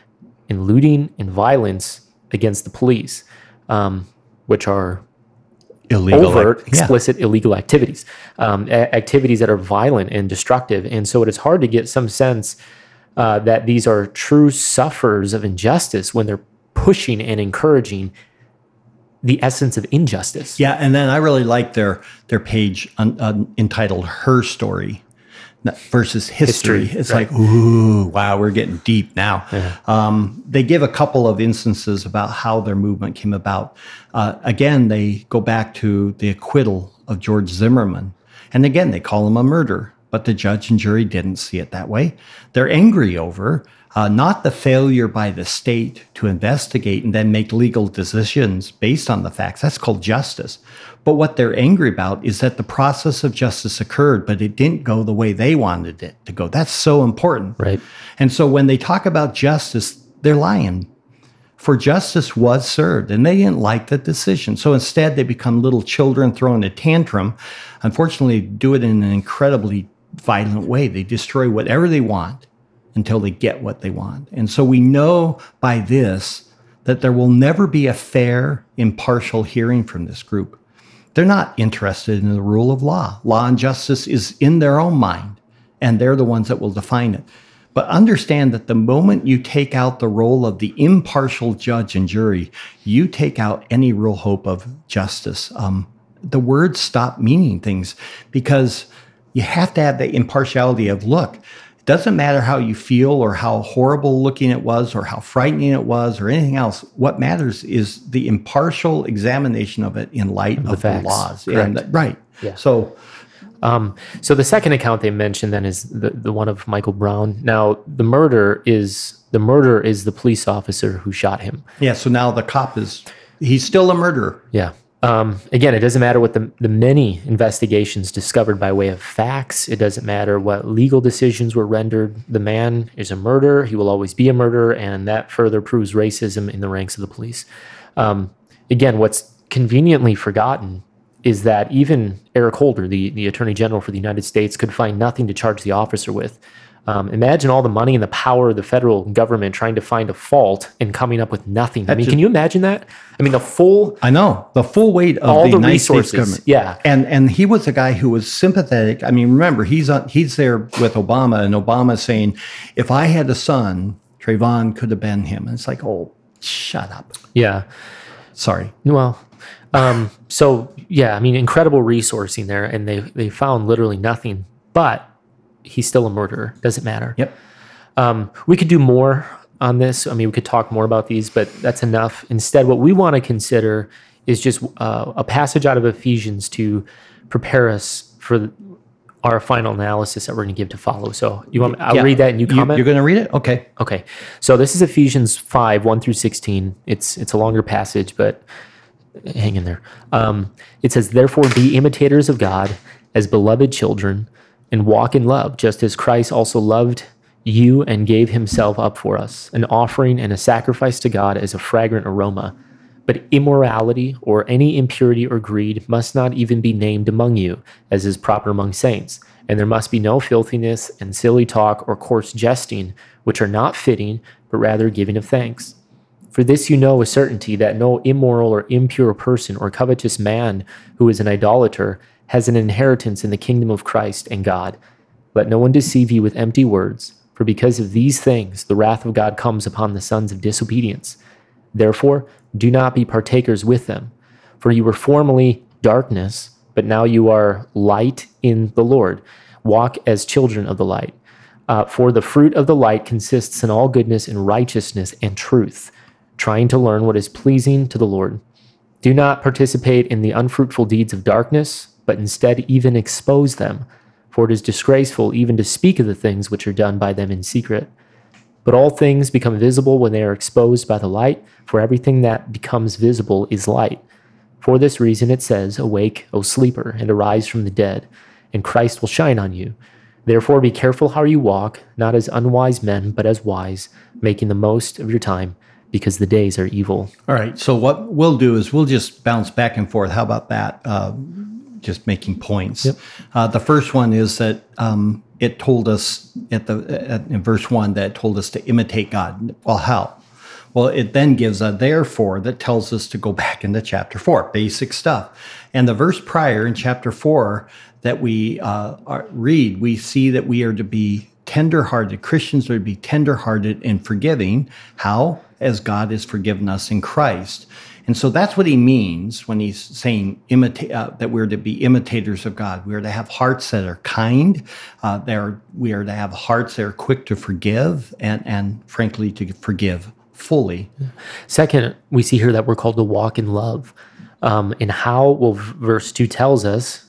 and looting and violence against the police, um, which are... illegal, overt, explicit yeah. illegal activities, um, a- activities that are violent and destructive. And so it is hard to get some sense uh, that these are true sufferers of injustice when they're pushing and encouraging the essence of injustice. Yeah, and then I really like their, their page un- un- entitled Her Story. versus history. history it's right. like, ooh, wow, we're getting deep now. Yeah. Um, they give a couple of instances about how their movement came about. Uh, again, they go back to the acquittal of George Zimmerman. And again, they call him a murderer, but the judge and jury didn't see it that way. They're angry over uh, not the failure by the state to investigate and then make legal decisions based on the facts. That's called justice. But what they're angry about is that the process of justice occurred, but it didn't go the way they wanted it to go. That's so important. Right. And so when they talk about justice, they're lying. For justice was served, and they didn't like the decision. So instead, they become little children throwing a tantrum. Unfortunately, do it in an incredibly violent way. They destroy whatever they want until they get what they want. And so we know by this that there will never be a fair, impartial hearing from this group. They're not interested in the rule of law. Law and justice is in their own mind, and they're the ones that will define it. But understand that the moment you take out the role of the impartial judge and jury, you take out any real hope of justice. Um, the words stop meaning things because you have to have the impartiality of, look, it doesn't matter how you feel or how horrible looking it was or how frightening it was or anything else. What matters is the impartial examination of it in light of the, of the laws. And the, right. Yeah. So... Um, so the second account they mentioned then is the, the one of Michael Brown. Now the murder is the murderer is the police officer who shot him. Yeah. So now the cop is he's still a murderer. Yeah. Um, again, it doesn't matter what the, the many investigations discovered by way of facts. It doesn't matter what legal decisions were rendered. The man is a murderer. He will always be a murderer, and that further proves racism in the ranks of the police. Um, again, what's conveniently forgotten is that even Eric Holder, the, the Attorney General for the United States, could find nothing to charge the officer with. Um, imagine all the money and the power of the federal government trying to find a fault and coming up with nothing. That I mean, just, can you imagine that? I mean, the full... I know, the full weight of all the, the United resources. States government. Yeah. And and he was a guy who was sympathetic. I mean, remember, he's on, he's there with Obama, and Obama's saying, if I had a son, Trayvon could have been him. And it's like, oh, shut up. Yeah. Sorry. Well... Um, so yeah, I mean, incredible resourcing there, and they, they found literally nothing, but he's still a murderer. Doesn't matter. Yep. Um, we could do more on this. I mean, we could talk more about these, but that's enough. Instead, what we want to consider is just uh, a passage out of Ephesians to prepare us for our final analysis that we're going to give to follow. So you want, I'll yeah. read that and you comment? You're going to read it? Okay. Okay. So this is Ephesians five, one through sixteen. It's, it's a longer passage, but hang in there. Um, it says, therefore, be imitators of God as beloved children and walk in love, just as Christ also loved you and gave himself up for us, an offering and a sacrifice to God as a fragrant aroma. But immorality or any impurity or greed must not even be named among you, as is proper among saints. And there must be no filthiness and silly talk or coarse jesting, which are not fitting, but rather giving of thanks. For this you know with certainty that no immoral or impure person or covetous man who is an idolater has an inheritance in the kingdom of Christ and God. Let no one deceive you with empty words, for because of these things the wrath of God comes upon the sons of disobedience. Therefore, do not be partakers with them, for you were formerly darkness, but now you are light in the Lord. Walk as children of the light. Uh, for the fruit of the light consists in all goodness and righteousness and truth, trying to learn what is pleasing to the Lord. Do not participate in the unfruitful deeds of darkness, but instead even expose them, for it is disgraceful even to speak of the things which are done by them in secret. But all things become visible when they are exposed by the light, for everything that becomes visible is light. For this reason it says, awake, O sleeper, and arise from the dead, and Christ will shine on you. Therefore be careful how you walk, not as unwise men, but as wise, making the most of your time, because the days are evil. All right. So what we'll do is we'll just bounce back and forth. How about that? Uh, just making points. Yep. Uh, the first one is that um, it told us at the at, in verse one that it told us to imitate God. Well, how? Well, it then gives a therefore that tells us to go back into chapter four, basic stuff. And the verse prior in chapter four that we uh, are, read, we see that we are to be tender-hearted. Christians are to be tender-hearted and forgiving. How? As God has forgiven us in Christ. And so that's what he means when he's saying imita- uh, that we're to be imitators of God. We are to have hearts that are kind. Uh, they are, we are to have hearts that are quick to forgive and, and frankly, to forgive fully. Second, we see here that we're called to walk in love. Um, and how? Well, verse two tells us,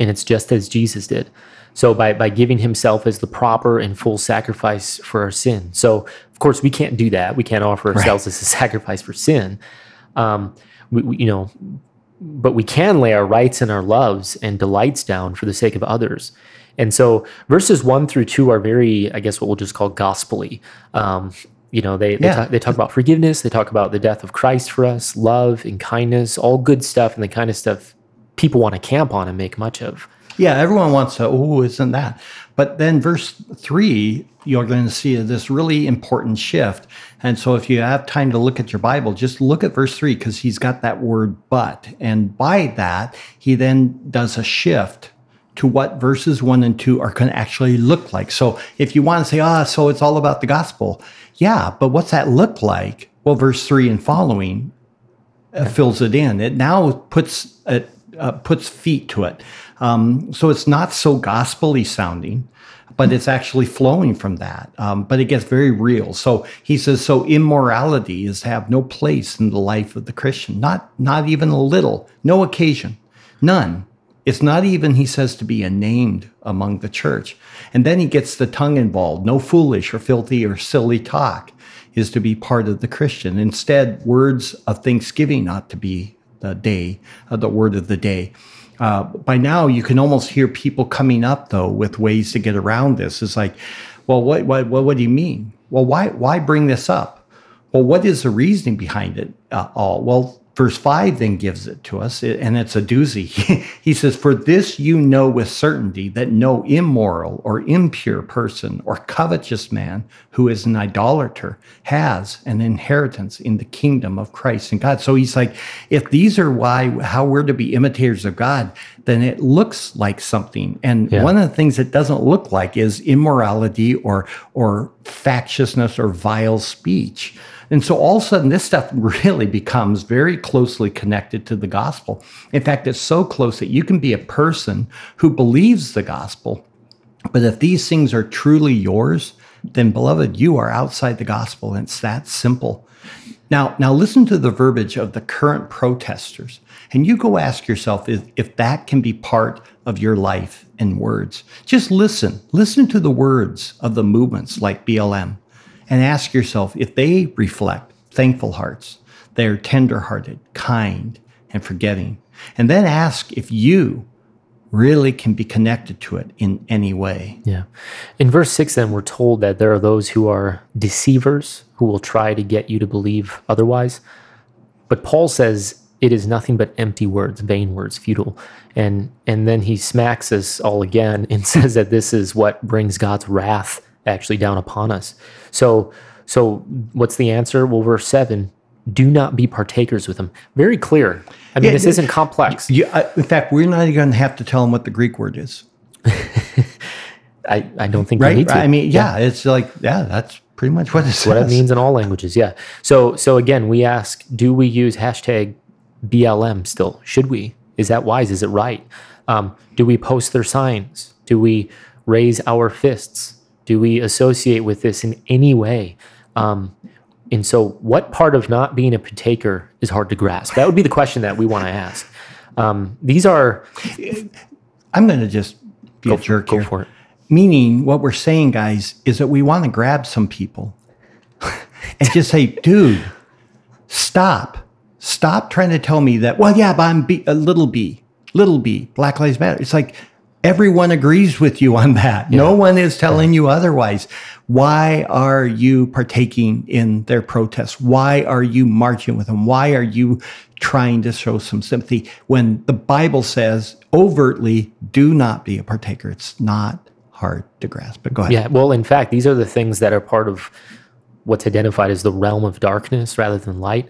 and it's just as Jesus did. So by by giving himself as the proper and full sacrifice for our sin. So, of course, we can't do that. We can't offer ourselves right. as a sacrifice for sin. Um, we, we, you know, but we can lay our rights and our loves and delights down for the sake of others. And so verses one through two are very, I guess, what we'll just call gospel-y. Um, you know, they, they, yeah. talk, they talk about forgiveness. They talk about the death of Christ for us, love and kindness, all good stuff, and the kind of stuff people want to camp on and make much of. Yeah, everyone wants to, oh, isn't that? But then verse three, you're going to see this really important shift. And so if you have time to look at your Bible, just look at verse three, because he's got that word but. And by that, he then does a shift to what verses one and two are going to actually look like. So if you want to say, ah, oh, so it's all about the gospel. Yeah, but what's that look like? Well, verse three and following uh, fills it in. It now puts it Uh, puts feet to it. Um, so it's not so gospel-y sounding, but it's actually flowing from that. Um, but it gets very real. So he says, so immorality is to have no place in the life of the Christian. Not, not even a little, no occasion, none. It's not even, he says, to be unnamed among the church. And then he gets the tongue involved. No foolish or filthy or silly talk is to be part of the Christian. Instead, words of thanksgiving ought to be the day, uh, the word of the day. Uh, by now, you can almost hear people coming up, though, with ways to get around this. It's like, well, what, what, what, what do you mean? Well, why, why bring this up? Well, what is the reasoning behind it uh, all? Well, verse five then gives it to us, and it's a doozy. He says, for this you know with certainty that no immoral or impure person or covetous man who is an idolater has an inheritance in the kingdom of Christ and God. So he's like, if these are why how we're to be imitators of God, then it looks like something. And yeah. one of the things it doesn't look like is immorality or, or factiousness or vile speech. And so all of a sudden, this stuff really becomes very closely connected to the gospel. In fact, it's so close that you can be a person who believes the gospel, but if these things are truly yours, then, beloved, you are outside the gospel, and it's that simple. Now, now listen to the verbiage of the current protesters, and you go ask yourself if, if that can be part of your life in words. Just listen. Listen to the words of the movements like B L M. And ask yourself if they reflect thankful hearts, they are tender-hearted, kind, and forgiving. And then ask if you really can be connected to it in any way. Yeah. In verse six, then, we're told that there are those who are deceivers who will try to get you to believe otherwise. But Paul says it is nothing but empty words, vain words, futile. And, and then he smacks us all again and says that this is what brings God's wrath actually down upon us. So so what's the answer? Well, verse seven, do not be partakers with them. Very clear. I mean, yeah, this isn't complex. You, I, in fact, we're not even going to have to tell them what the Greek word is. I, I don't think right? we need to. I mean, yeah, yeah, it's like, yeah, that's pretty much what it says. What it means in all languages, yeah. So, so again, we ask, do we use hashtag B L M still? Should we? Is that wise? Is it right? Um, do we post their signs? Do we raise our fists? Do we associate with this in any way? Um, and so what part of not being a partaker is hard to grasp? That would be the question that we want to ask. Um, these are... I'm going to just be go, a jerk go here. Go for it. Meaning what we're saying, guys, is that we want to grab some people and just say, dude, stop. Stop trying to tell me that, well, yeah, but I'm B, a little B, little B, Black Lives Matter. It's like... Everyone agrees with you on that. Yeah. No one is telling yeah. you otherwise. Why are you partaking in their protests? Why are you marching with them? Why are you trying to show some sympathy when the Bible says overtly, do not be a partaker? It's not hard to grasp, but go ahead. Yeah, well, in fact, these are the things that are part of what's identified as the realm of darkness rather than light.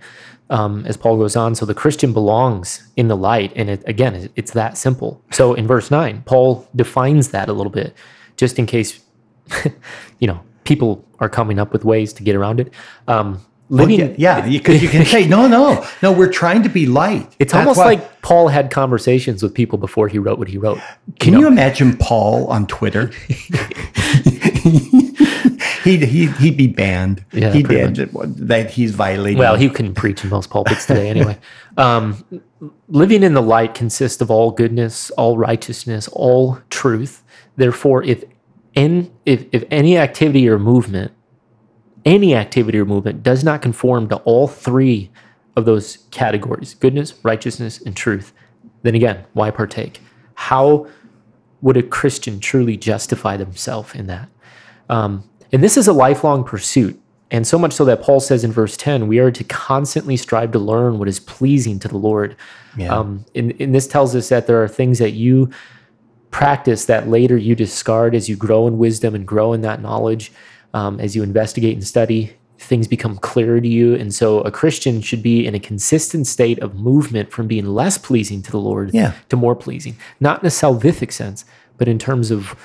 Um, as Paul goes on, so the Christian belongs in the light. And it, again, it's that simple. So in verse nine, Paul defines that a little bit, just in case, you know, people are coming up with ways to get around it. Um, living. Well, yeah, because yeah, you can say, no, no, no, we're trying to be light. It's That's almost why. Like Paul had conversations with people before he wrote what he wrote. Can you, know? you imagine Paul on Twitter? He'd, he'd, he'd be banned. Yeah, he'd be banned that he's violating. Well, he couldn't preach in most pulpits today anyway. Um, living in the light consists of all goodness, all righteousness, all truth. Therefore, if, in, if, if any activity or movement, any activity or movement does not conform to all three of those categories, goodness, righteousness, and truth, then again, why partake? How would a Christian truly justify themselves in that? Um, and this is a lifelong pursuit, and so much so that Paul says in verse ten, we are to constantly strive to learn what is pleasing to the Lord. Yeah. Um, and, and this tells us that there are things that you practice that later you discard as you grow in wisdom and grow in that knowledge. Um, as you investigate and study, things become clearer to you. And so a Christian should be in a consistent state of movement from being less pleasing to the Lord yeah. to more pleasing, not in a salvific sense, but in terms of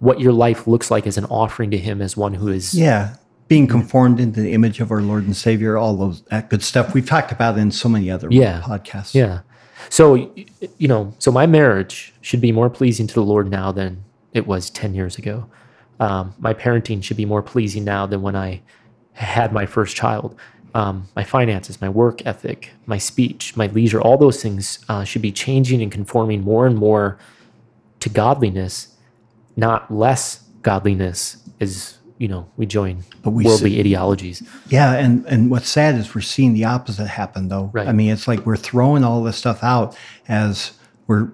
what your life looks like as an offering to him as one who is... Yeah, being conformed into the image of our Lord and Savior, all those, that good stuff we've talked about in so many other yeah. podcasts. Yeah. So, you know, so my marriage should be more pleasing to the Lord now than it was ten years ago. Um, my parenting should be more pleasing now than when I had my first child. Um, my finances, my work ethic, my speech, my leisure, all those things uh, should be changing and conforming more and more to godliness, not less godliness as, you know, we join but we worldly see, ideologies. Yeah, and, and what's sad is we're seeing the opposite happen, though. Right. I mean, it's like we're throwing all this stuff out as we're...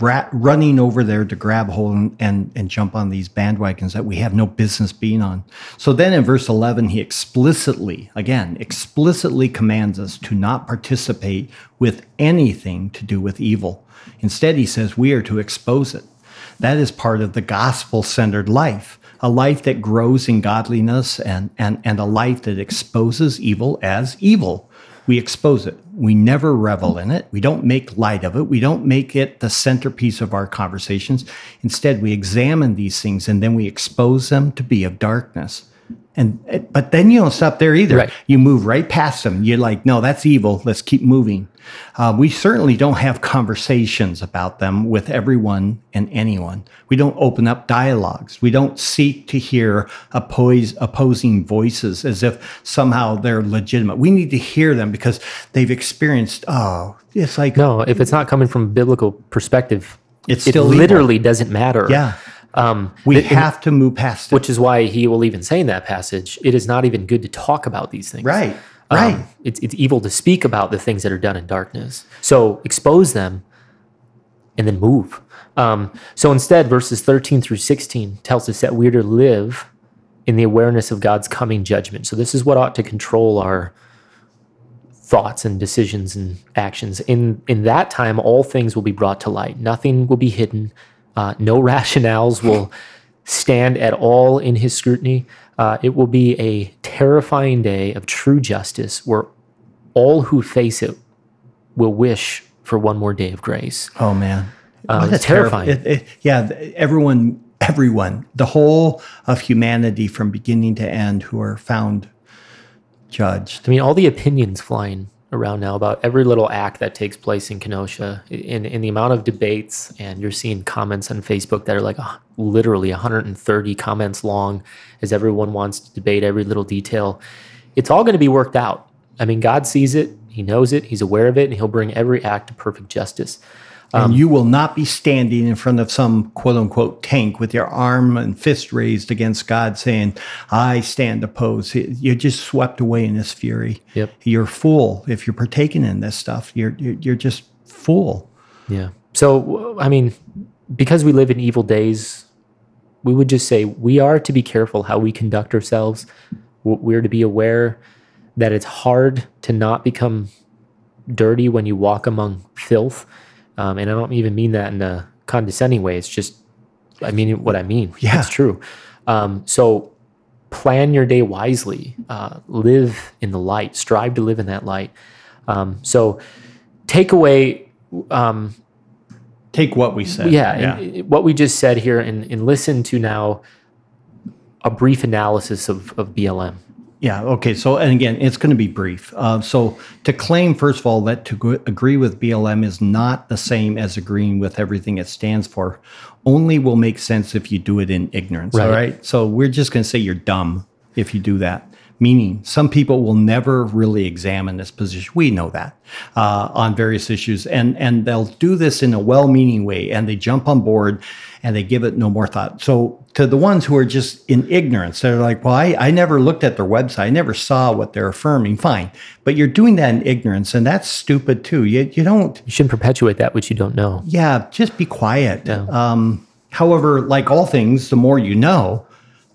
Rat, running over there to grab hold and, and, and jump on these bandwagons that we have no business being on. So then in verse eleven, he explicitly, again, explicitly commands us to not participate with anything to do with evil. Instead, he says we are to expose it. That is part of the gospel-centered life, a life that grows in godliness and, and, and a life that exposes evil as evil. We expose it. We never revel in it. We don't make light of it. We don't make it the centerpiece of our conversations. Instead, we examine these things and then we expose them to be of darkness. And but then you don't stop there either. Right. You move right past them. You're like, no, that's evil. Let's keep moving. Uh, we certainly don't have conversations about them with everyone and anyone. We don't open up dialogues. We don't seek to hear oppose, opposing voices as if somehow they're legitimate. We need to hear them because they've experienced, oh, it's like... No, if it's not coming from a biblical perspective, it's it still literally evil. Doesn't matter. Yeah. Um, we th- have to move past it. Which is why he will even say in that passage, it is not even good to talk about these things. Right, um, right. It's, it's evil to speak about the things that are done in darkness. So expose them and then move. Um, so instead, verses thirteen through sixteen tells us that we're to live in the awareness of God's coming judgment. So this is what ought to control our thoughts and decisions and actions. In, in that time, all things will be brought to light. Nothing will be hidden. Uh, no rationales will stand at all in his scrutiny. Uh, it will be a terrifying day of true justice where all who face it will wish for one more day of grace. Oh, man. Uh, it's terrifying. Terri- it, it, yeah, everyone, everyone, the whole of humanity from beginning to end who are found judged. I mean, all the opinions flying around now about every little act that takes place in Kenosha, in, in the amount of debates, and you're seeing comments on Facebook that are like uh, literally one hundred thirty comments long as everyone wants to debate every little detail. It's all going to be worked out. I mean, God sees it, he knows it, he's aware of it, and he'll bring every act to perfect justice. Um, and you will not be standing in front of some quote-unquote tank with your arm and fist raised against God saying, I stand opposed. You're just swept away in this fury. Yep. You're a fool. If you're partaking in this stuff, you're, you're, you're just fool. Yeah. So, I mean, because we live in evil days, we would just say we are to be careful how we conduct ourselves. We're to be aware that it's hard to not become dirty when you walk among filth. Um, and I don't even mean that in a condescending way. It's just, I mean what I mean. Yeah. It's true. Um, so plan your day wisely. Uh, live in the light. Strive to live in that light. Um, so take away... Um, take what we said. Yeah. yeah. And, and what we just said here and, and listen to now a brief analysis of, of B L M. Yeah, okay. So, and again, it's going to be brief. Uh, so to claim, first of all, that to go- agree with B L M is not the same as agreeing with everything it stands for only will make sense if you do it in ignorance, right. all right? So we're just going to say you're dumb if you do that, meaning some people will never really examine this position. We know that uh, on various issues, and, and they'll do this in a well-meaning way, and they jump on board, and they give it no more thought. So to the ones who are just in ignorance, they're like, well, I, I never looked at their website. I never saw what they're affirming. Fine. But you're doing that in ignorance, and that's stupid too. You you don't... You shouldn't perpetuate that which you don't know. Yeah, just be quiet. Yeah. Um, however, like all things, the more you know,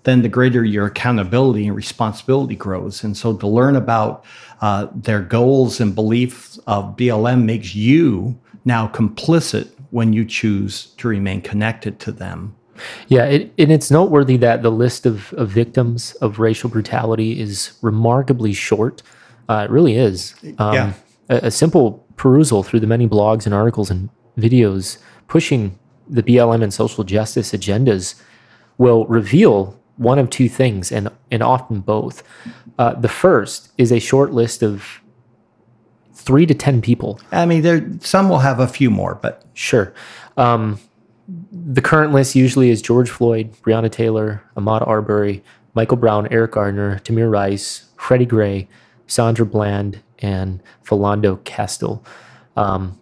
then the greater your accountability and responsibility grows. And so to learn about uh, their goals and beliefs of B L M makes you now complicit when you choose to remain connected to them. Yeah, it, and it's noteworthy that the list of, of victims of racial brutality is remarkably short. Uh, it really is. Um, yeah. a, a simple perusal through the many blogs and articles and videos pushing the B L M and social justice agendas will reveal one of two things, and, and often both. Uh, the first is a short list of three to ten people. I mean, there some will have a few more, but... Sure. Um, the current list usually is George Floyd, Breonna Taylor, Ahmaud Arbery, Michael Brown, Eric Gardner, Tamir Rice, Freddie Gray, Sandra Bland, and Philando Castile. Um,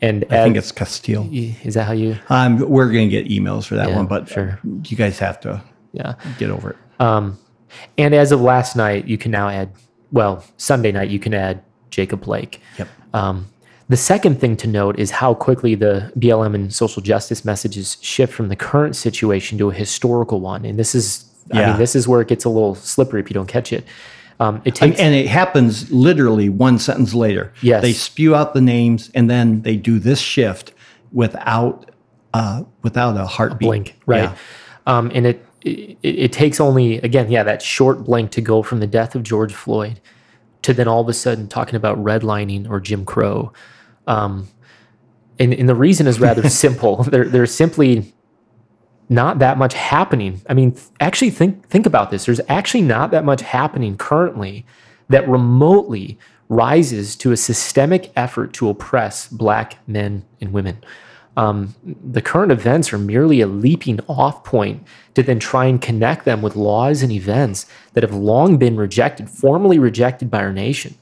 and I Ed, think it's Castile. Is that how you... Um, we're going to get emails for that yeah, one, but sure. You guys have to yeah. get over it. Um, and as of last night, you can now add... Well, Sunday night, you can add Jacob Blake. Yep. Um, the second thing to note is how quickly the B L M and social justice messages shift from the current situation to a historical one. And this is, yeah. I mean, this is where it gets a little slippery if you don't catch it. Um, it takes, and, and it happens literally one sentence later. Yes. They spew out the names, and then they do this shift without uh, without a heartbeat. A blink, right. Yeah. Um, and it, it it takes only, again, yeah, that short blink to go from the death of George Floyd to then all of a sudden talking about redlining or Jim Crow. Um, and, and the reason is rather simple. There, there's simply not that much happening. I mean, th- actually think think about this. There's actually not that much happening currently that remotely rises to a systemic effort to oppress Black men and women. Um, the current events are merely a leaping off point to then try and connect them with laws and events that have long been rejected, formally rejected by our nation.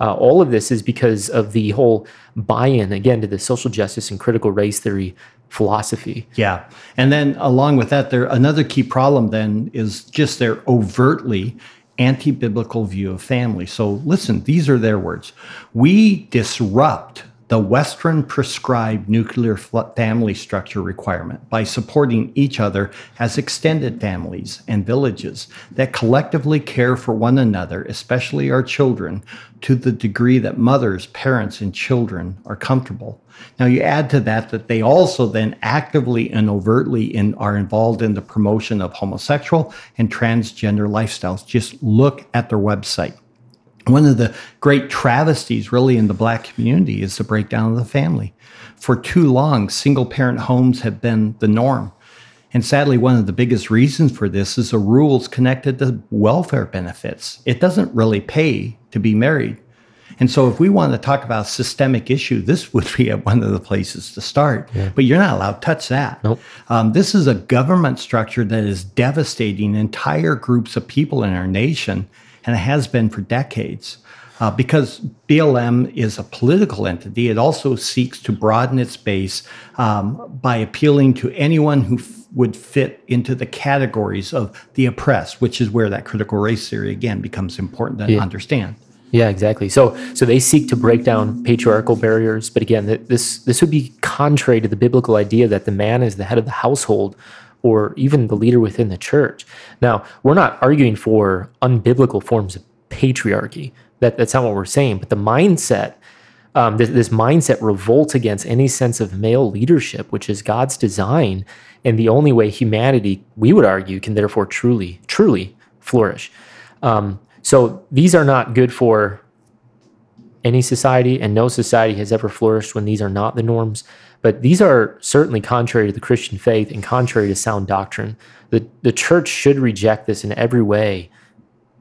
Uh, all of this is because of the whole buy-in, again, to the social justice and critical race theory philosophy. Yeah. And then along with that, there another key problem then is just their overtly anti-biblical view of family. So listen, these are their words. We disrupt the Western prescribed nuclear family structure requirement by supporting each other as extended families and villages that collectively care for one another, especially our children, to the degree that mothers, parents, and children are comfortable. Now you add to that that they also then actively and overtly in, are involved in the promotion of homosexual and transgender lifestyles. Just look at their website. One of the great travesties really in the Black community is the breakdown of the family. For too long, single-parent homes have been the norm. And sadly, one of the biggest reasons for this is the rules connected to welfare benefits. It doesn't really pay to be married. And so if we want to talk about a systemic issue, this would be one of the places to start. Yeah. But you're not allowed to touch that. Nope. Um, this is a government structure that is devastating entire groups of people in our nation, and it has been for decades. Uh, because B L M is a political entity, it also seeks to broaden its base um, by appealing to anyone who f- would fit into the categories of the oppressed, which is where that critical race theory, again, becomes important to yeah. understand. Yeah, exactly. So so they seek to break down patriarchal barriers. But again, th- this this would be contrary to the biblical idea that the man is the head of the household, or even the leader within the church. Now, we're not arguing for unbiblical forms of patriarchy. That, that's not what we're saying. But the mindset, um, this, this mindset revolts against any sense of male leadership, which is God's design, and the only way humanity, we would argue, can therefore truly, truly flourish. Um, so these are not good for any society, and no society has ever flourished when these are not the norms. But these are certainly contrary to the Christian faith and contrary to sound doctrine. The the church should reject this in every way,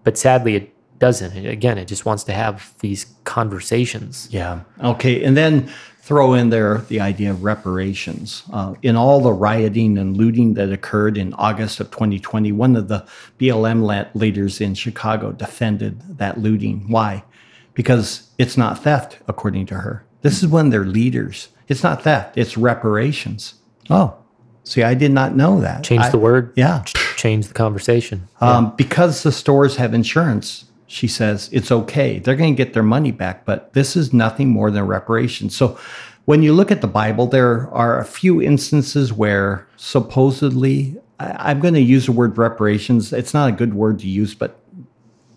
but sadly it doesn't. Again, it just wants to have these conversations. Yeah. Okay. And then throw in there the idea of reparations. Uh, in all the rioting and looting that occurred in August of twenty twenty, one of the B L M leaders in Chicago defended that looting. Why? Because it's not theft, according to her. This is when they're leaders. It's not theft. It's reparations. Oh, see, I did not know that. Change I, the word. Yeah. Change the conversation. Um, yeah. Because the stores have insurance, she says, it's okay. They're going to get their money back, but this is nothing more than reparations. So when you look at the Bible, there are a few instances where supposedly, I, I'm going to use the word reparations. It's not a good word to use, but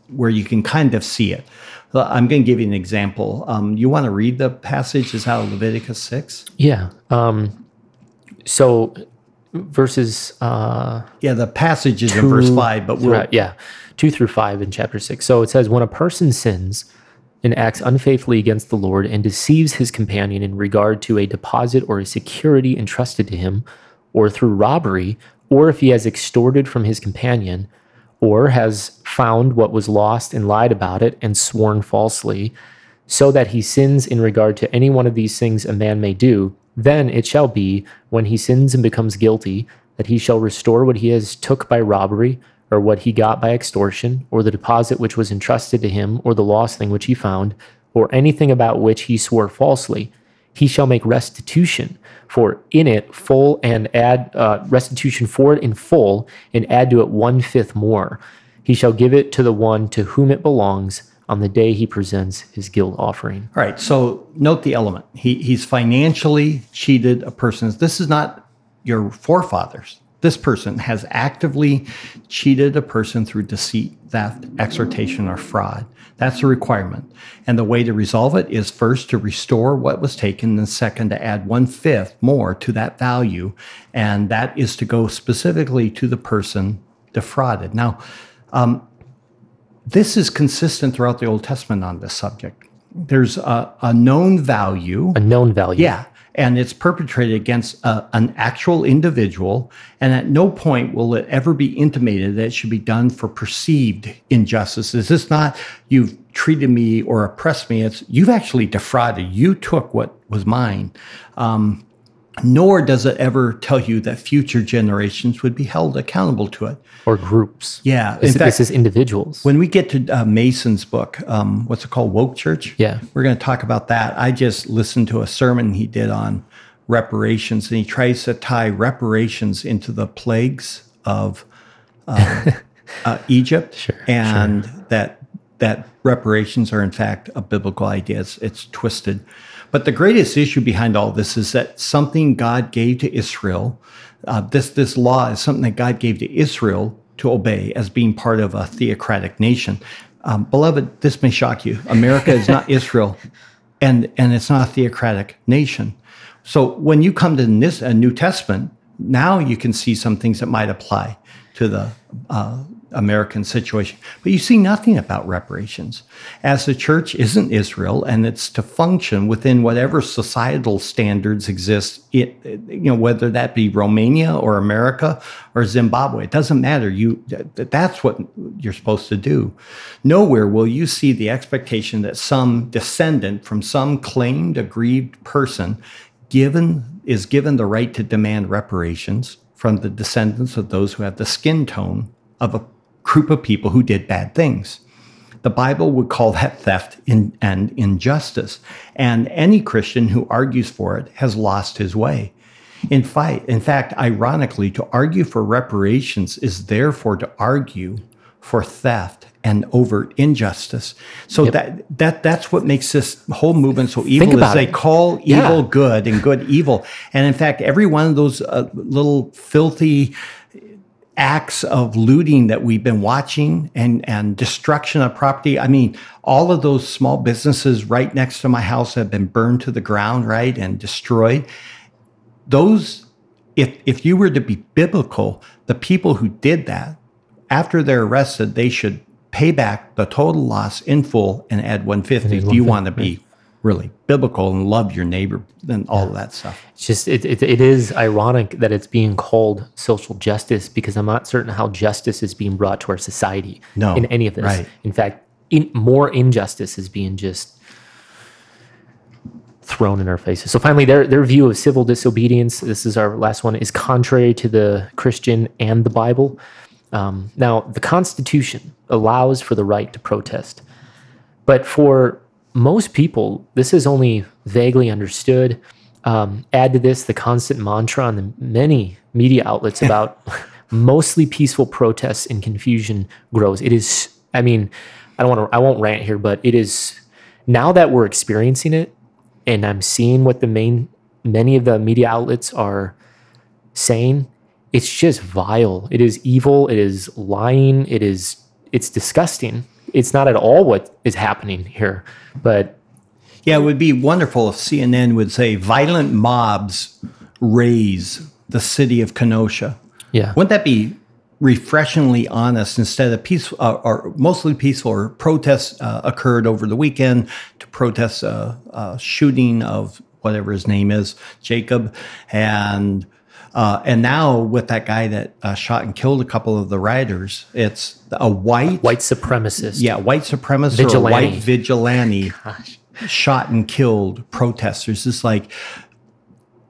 where you can kind of see it. I'm going to give you an example. Um, you want to read the passage? Is out of Leviticus six? Yeah. Um, so verses... Uh, yeah, the passage is two, in verse five, but we'll... Right, yeah, two through five in chapter six. So it says, when a person sins and acts unfaithfully against the Lord and deceives his companion in regard to a deposit or a security entrusted to him, or through robbery, or if he has extorted from his companion, or has found what was lost and lied about it and sworn falsely, so that he sins in regard to any one of these things a man may do, then it shall be, when he sins and becomes guilty, that he shall restore what he has took by robbery, or what he got by extortion, or the deposit which was entrusted to him, or the lost thing which he found, or anything about which he swore falsely. He shall make restitution for in it full and add uh, restitution for it in full and add to it one fifth more. He shall give it to the one to whom it belongs on the day he presents his guilt offering. All right. So note the element. He he's financially cheated a person. This is not your forefathers. This person has actively cheated a person through deceit, theft, extortion, or fraud. That's a requirement. And the way to resolve it is first to restore what was taken, and second to add one-fifth more to that value. And that is to go specifically to the person defrauded. Now, um, this is consistent throughout the Old Testament on this subject. There's a, a known value. A known value. Yeah. And it's perpetrated against uh, an actual individual, and at no point will it ever be intimated that it should be done for perceived injustices. It's not, you've treated me or oppressed me. It's, you've actually defrauded. You took what was mine. Um, nor does it ever tell you that future generations would be held accountable to it. Or groups. Yeah. This, in fact, this is individuals. When we get to uh, Mason's book, um, what's it called, Woke Church? Yeah. We're going to talk about that. I just listened to a sermon he did on reparations, and he tries to tie reparations into the plagues of uh, uh, Egypt. Sure, and sure. that that reparations are, in fact, a biblical idea. It's, it's twisted. But the greatest issue behind all this is that something God gave to Israel, uh, this, this law is something that God gave to Israel to obey as being part of a theocratic nation. Um, beloved, this may shock you. America is not Israel, and, and it's not a theocratic nation. So when you come to this, a New Testament, now you can see some things that might apply to the uh, American situation. But you see nothing about reparations, as the church isn't Israel, and it's to function within whatever societal standards exist, it, you know, whether that be Romania or America or Zimbabwe, it doesn't matter. You, that's what you're supposed to do. Nowhere will you see the expectation that some descendant from some claimed aggrieved person given is given the right to demand reparations from the descendants of those who have the skin tone of a group of people who did bad things. The Bible would call that theft in, and injustice. And any Christian who argues for it has lost his way. In, fight, in fact, ironically, to argue for reparations is therefore to argue for theft and overt injustice. So yep. that that that's what makes this whole movement so evil, is they it. call evil yeah. good and good evil. And in fact, every one of those uh, little filthy acts of looting that we've been watching and, and destruction of property. I mean, all of those small businesses right next to my house have been burned to the ground, right, and destroyed. Those, if if you were to be biblical, the people who did that, after they're arrested, they should pay back the total loss in full and add one hundred fifty. If you want to be really biblical and love your neighbor and all yeah. that stuff. It's just, it, it, it is ironic that it's being called social justice, because I'm not certain how justice is being brought to our society no, in any of this. Right. In fact, in, more injustice is being just thrown in our faces. So finally, their their view of civil disobedience, this is our last one, is contrary to the Christian and the Bible. Um, now, the Constitution allows for the right to protest, but for most people, this is only vaguely understood. Um, add to this the constant mantra on the many media outlets about mostly peaceful protests, and confusion grows. It is, I mean, I don't want to, I won't rant here, but it is, now that we're experiencing it, and I'm seeing what the main, many of the media outlets are saying, it's just vile. It is evil. It is lying. It is, it's disgusting. It's not at all what is happening here, but. Yeah, it would be wonderful if C N N would say violent mobs raise the city of Kenosha. Yeah. Wouldn't that be refreshingly honest instead of peaceful uh, or mostly peaceful or protests uh, occurred over the weekend to protest a, a shooting of whatever his name is, Jacob, and uh, and now with that guy that uh, shot and killed a couple of the rioters, it's a white white supremacist. Yeah, white supremacist vigilante. Or white vigilante. Gosh. Shot and killed protesters. It's like,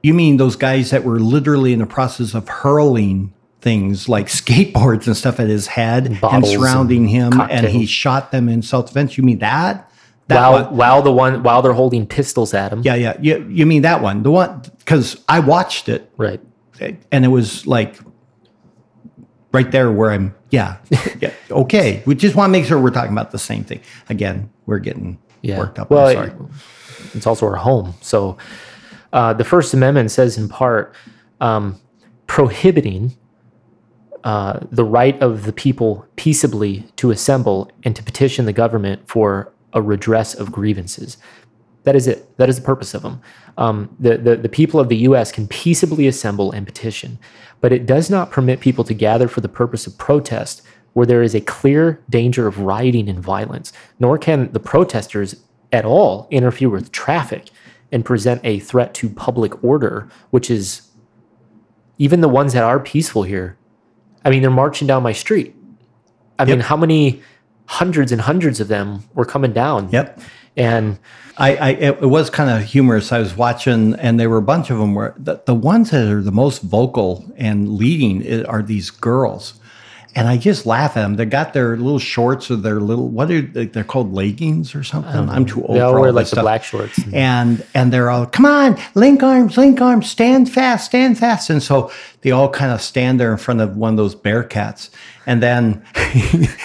you mean those guys that were literally in the process of hurling things like skateboards and stuff at his head and surrounding him, and he shot them in self-defense? You mean that? That while, one? while the one while they're holding pistols at him? Yeah, yeah. You, you mean that one? The one, because I watched it, right? And it was like right there where I'm. Yeah, yeah. Okay, we just want to make sure we're talking about the same thing. Again, we're getting. Yeah. Worked up. Well, sorry. It, it's also our home. So uh, the First Amendment says in part um, prohibiting uh, the right of the people peaceably to assemble and to petition the government for a redress of grievances. That is it. That is the purpose of them. Um, the, the, the people of the U S can peaceably assemble and petition, but it does not permit people to gather for the purpose of protest where there is a clear danger of rioting and violence, nor can the protesters at all interfere with traffic and present a threat to public order, which is even the ones that are peaceful here. I mean, they're marching down my street. I yep. mean, how many hundreds and hundreds of them were coming down? Yep. And I, I it was kind of humorous. I was watching, and there were a bunch of them where the, the ones that are the most vocal and leading are these girls. And I just laugh at them. They got their little shorts or their little, what are they, they're called leggings or something? I'm too old. They all for all wear like stuff. The black shorts. And and they're all, come on, link arms, link arms, stand fast, stand fast. And so they all kind of stand there in front of one of those bear cats. And then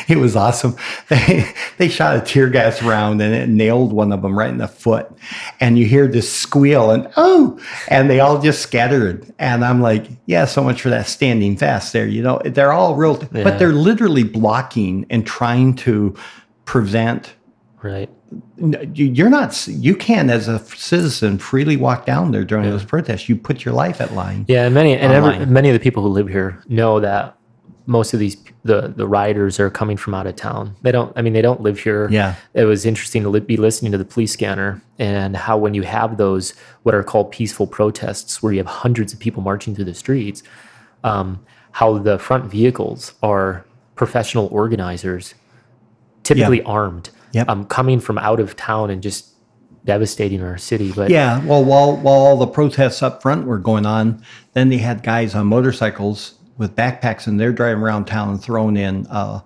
it was awesome. They, they shot a tear gas round and it nailed one of them right in the foot. And you hear this squeal and, oh, and they all just scattered. And I'm like, yeah, so much for that standing fast there. You know, they're all real. Yeah. But they're literally blocking and trying to prevent. Right. You're not, you can as a citizen freely walk down there during yeah. those protests. You put your life at line. Yeah. And many, and every, many of the people who live here know that most of these, the, the rioters are coming from out of town. They don't, I mean, they don't live here. Yeah. It was interesting to li- be listening to the police scanner and how, when you have those, what are called peaceful protests where you have hundreds of people marching through the streets, um, how the front vehicles are professional organizers, typically yep. armed, yep. Um, coming from out of town and just devastating our city. But yeah, well, while while all the protests up front were going on, then they had guys on motorcycles with backpacks, and they're driving around town and throwing in uh,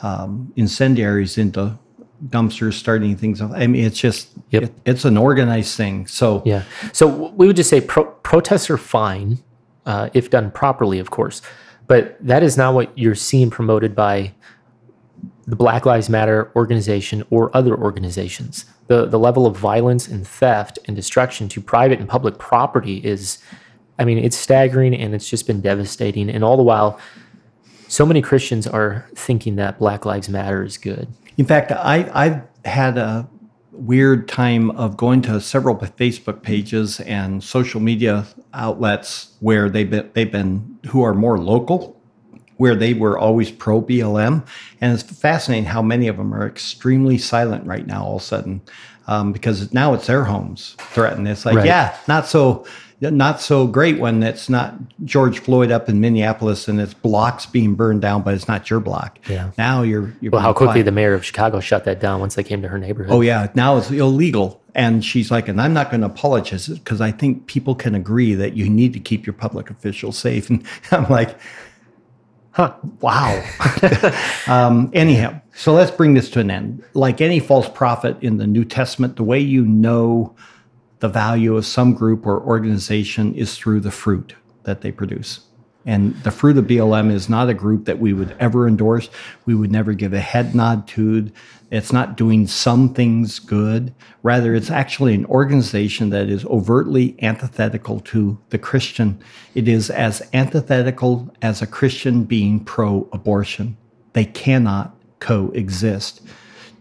um, incendiaries into dumpsters, starting things up. I mean, it's just, yep. it, it's an organized thing. So yeah, so we would just say pro- protests are fine, uh, if done properly, of course. But that is not what you're seeing promoted by the Black Lives Matter organization or other organizations. The the level of violence and theft and destruction to private and public property is, I mean, it's staggering, and it's just been devastating. And all the while, so many Christians are thinking that Black Lives Matter is good. In fact, I, I've had a weird time of going to several Facebook pages and social media outlets where they've been, they've been who are more local, where they were always pro B L M. And it's fascinating how many of them are extremely silent right now all of a sudden, um, because now it's their homes threatened. It's like, right. yeah, not so, not so great one that's not George Floyd up in Minneapolis and it's blocks being burned down, but it's not your block. Yeah. Now you're, you're well, how quickly quiet. The mayor of Chicago shut that down once they came to her neighborhood. Oh yeah. Now it's illegal. And she's like, and I'm not going to apologize because I think people can agree that you need to keep your public officials safe. And I'm like, huh, wow. um, anyhow, so let's bring this to an end. Like any false prophet in the New Testament, the way you know the value of some group or organization is through the fruit that they produce. And the fruit of B L M is not a group that we would ever endorse. We would never give a head nod to. It's not doing some things good. Rather, it's actually an organization that is overtly antithetical to the Christian. It is as antithetical as a Christian being pro-abortion. They cannot coexist.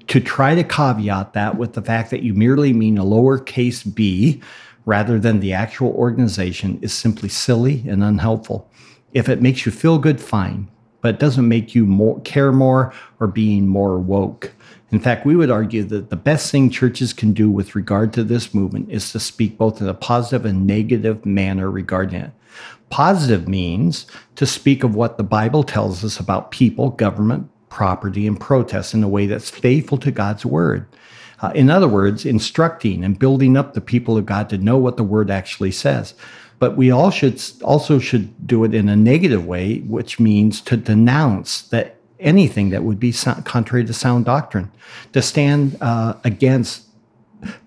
To try to caveat that with the fact that you merely mean a lowercase b rather than the actual organization is simply silly and unhelpful. If it makes you feel good, fine, but it doesn't make you more, care more or being more woke. In fact, we would argue that the best thing churches can do with regard to this movement is to speak both in a positive and negative manner regarding it. Positive means to speak of what the Bible tells us about people, government, property, and protest in a way that's faithful to God's word. Uh, in other words, instructing and building up the people of God to know what the word actually says. But we all should also should do it in a negative way, which means to denounce that anything that would be contrary to sound doctrine, to stand uh, against,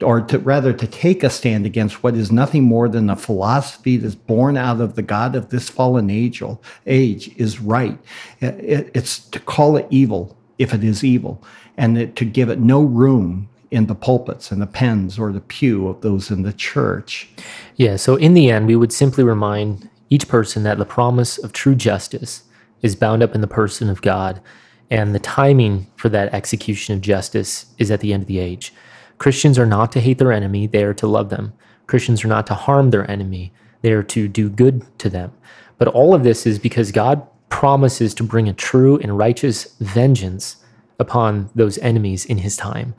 or to rather to take a stand against what is nothing more than a philosophy that's born out of the God of this fallen age, age is right. It, it's to call it evil if it is evil, and it, to give it no room in the pulpits and the pens or the pew of those in the church. Yeah, so in the end, we would simply remind each person that the promise of true justice is bound up in the person of God, and the timing for that execution of justice is at the end of the age. Christians are not to hate their enemy, they are to love them. Christians are not to harm their enemy, they are to do good to them. But all of this is because God promises to bring a true and righteous vengeance upon those enemies in his time.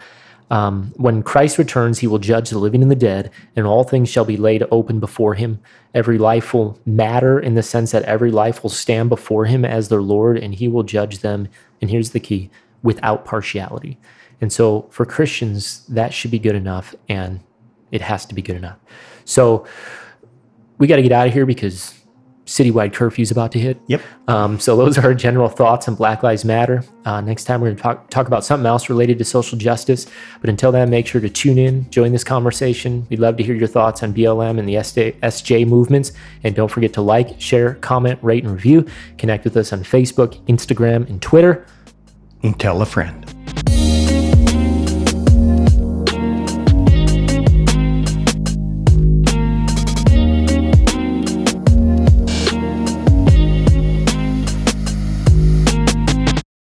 Um, when Christ returns, he will judge the living and the dead, and all things shall be laid open before him. Every life will matter in the sense that every life will stand before him as their Lord, and he will judge them, and here's the key, without partiality. And so for Christians, that should be good enough, and it has to be good enough. So we got to get out of here because citywide curfew is about to hit. Yep. Um, so those are our general thoughts on Black Lives Matter. Uh, next time we're going to talk, talk about something else related to social justice. But until then, make sure to tune in, join this conversation. We'd love to hear your thoughts on B L M and the S J movements. And don't forget to like, share, comment, rate, and review. Connect with us on Facebook, Instagram, and Twitter. And tell a friend.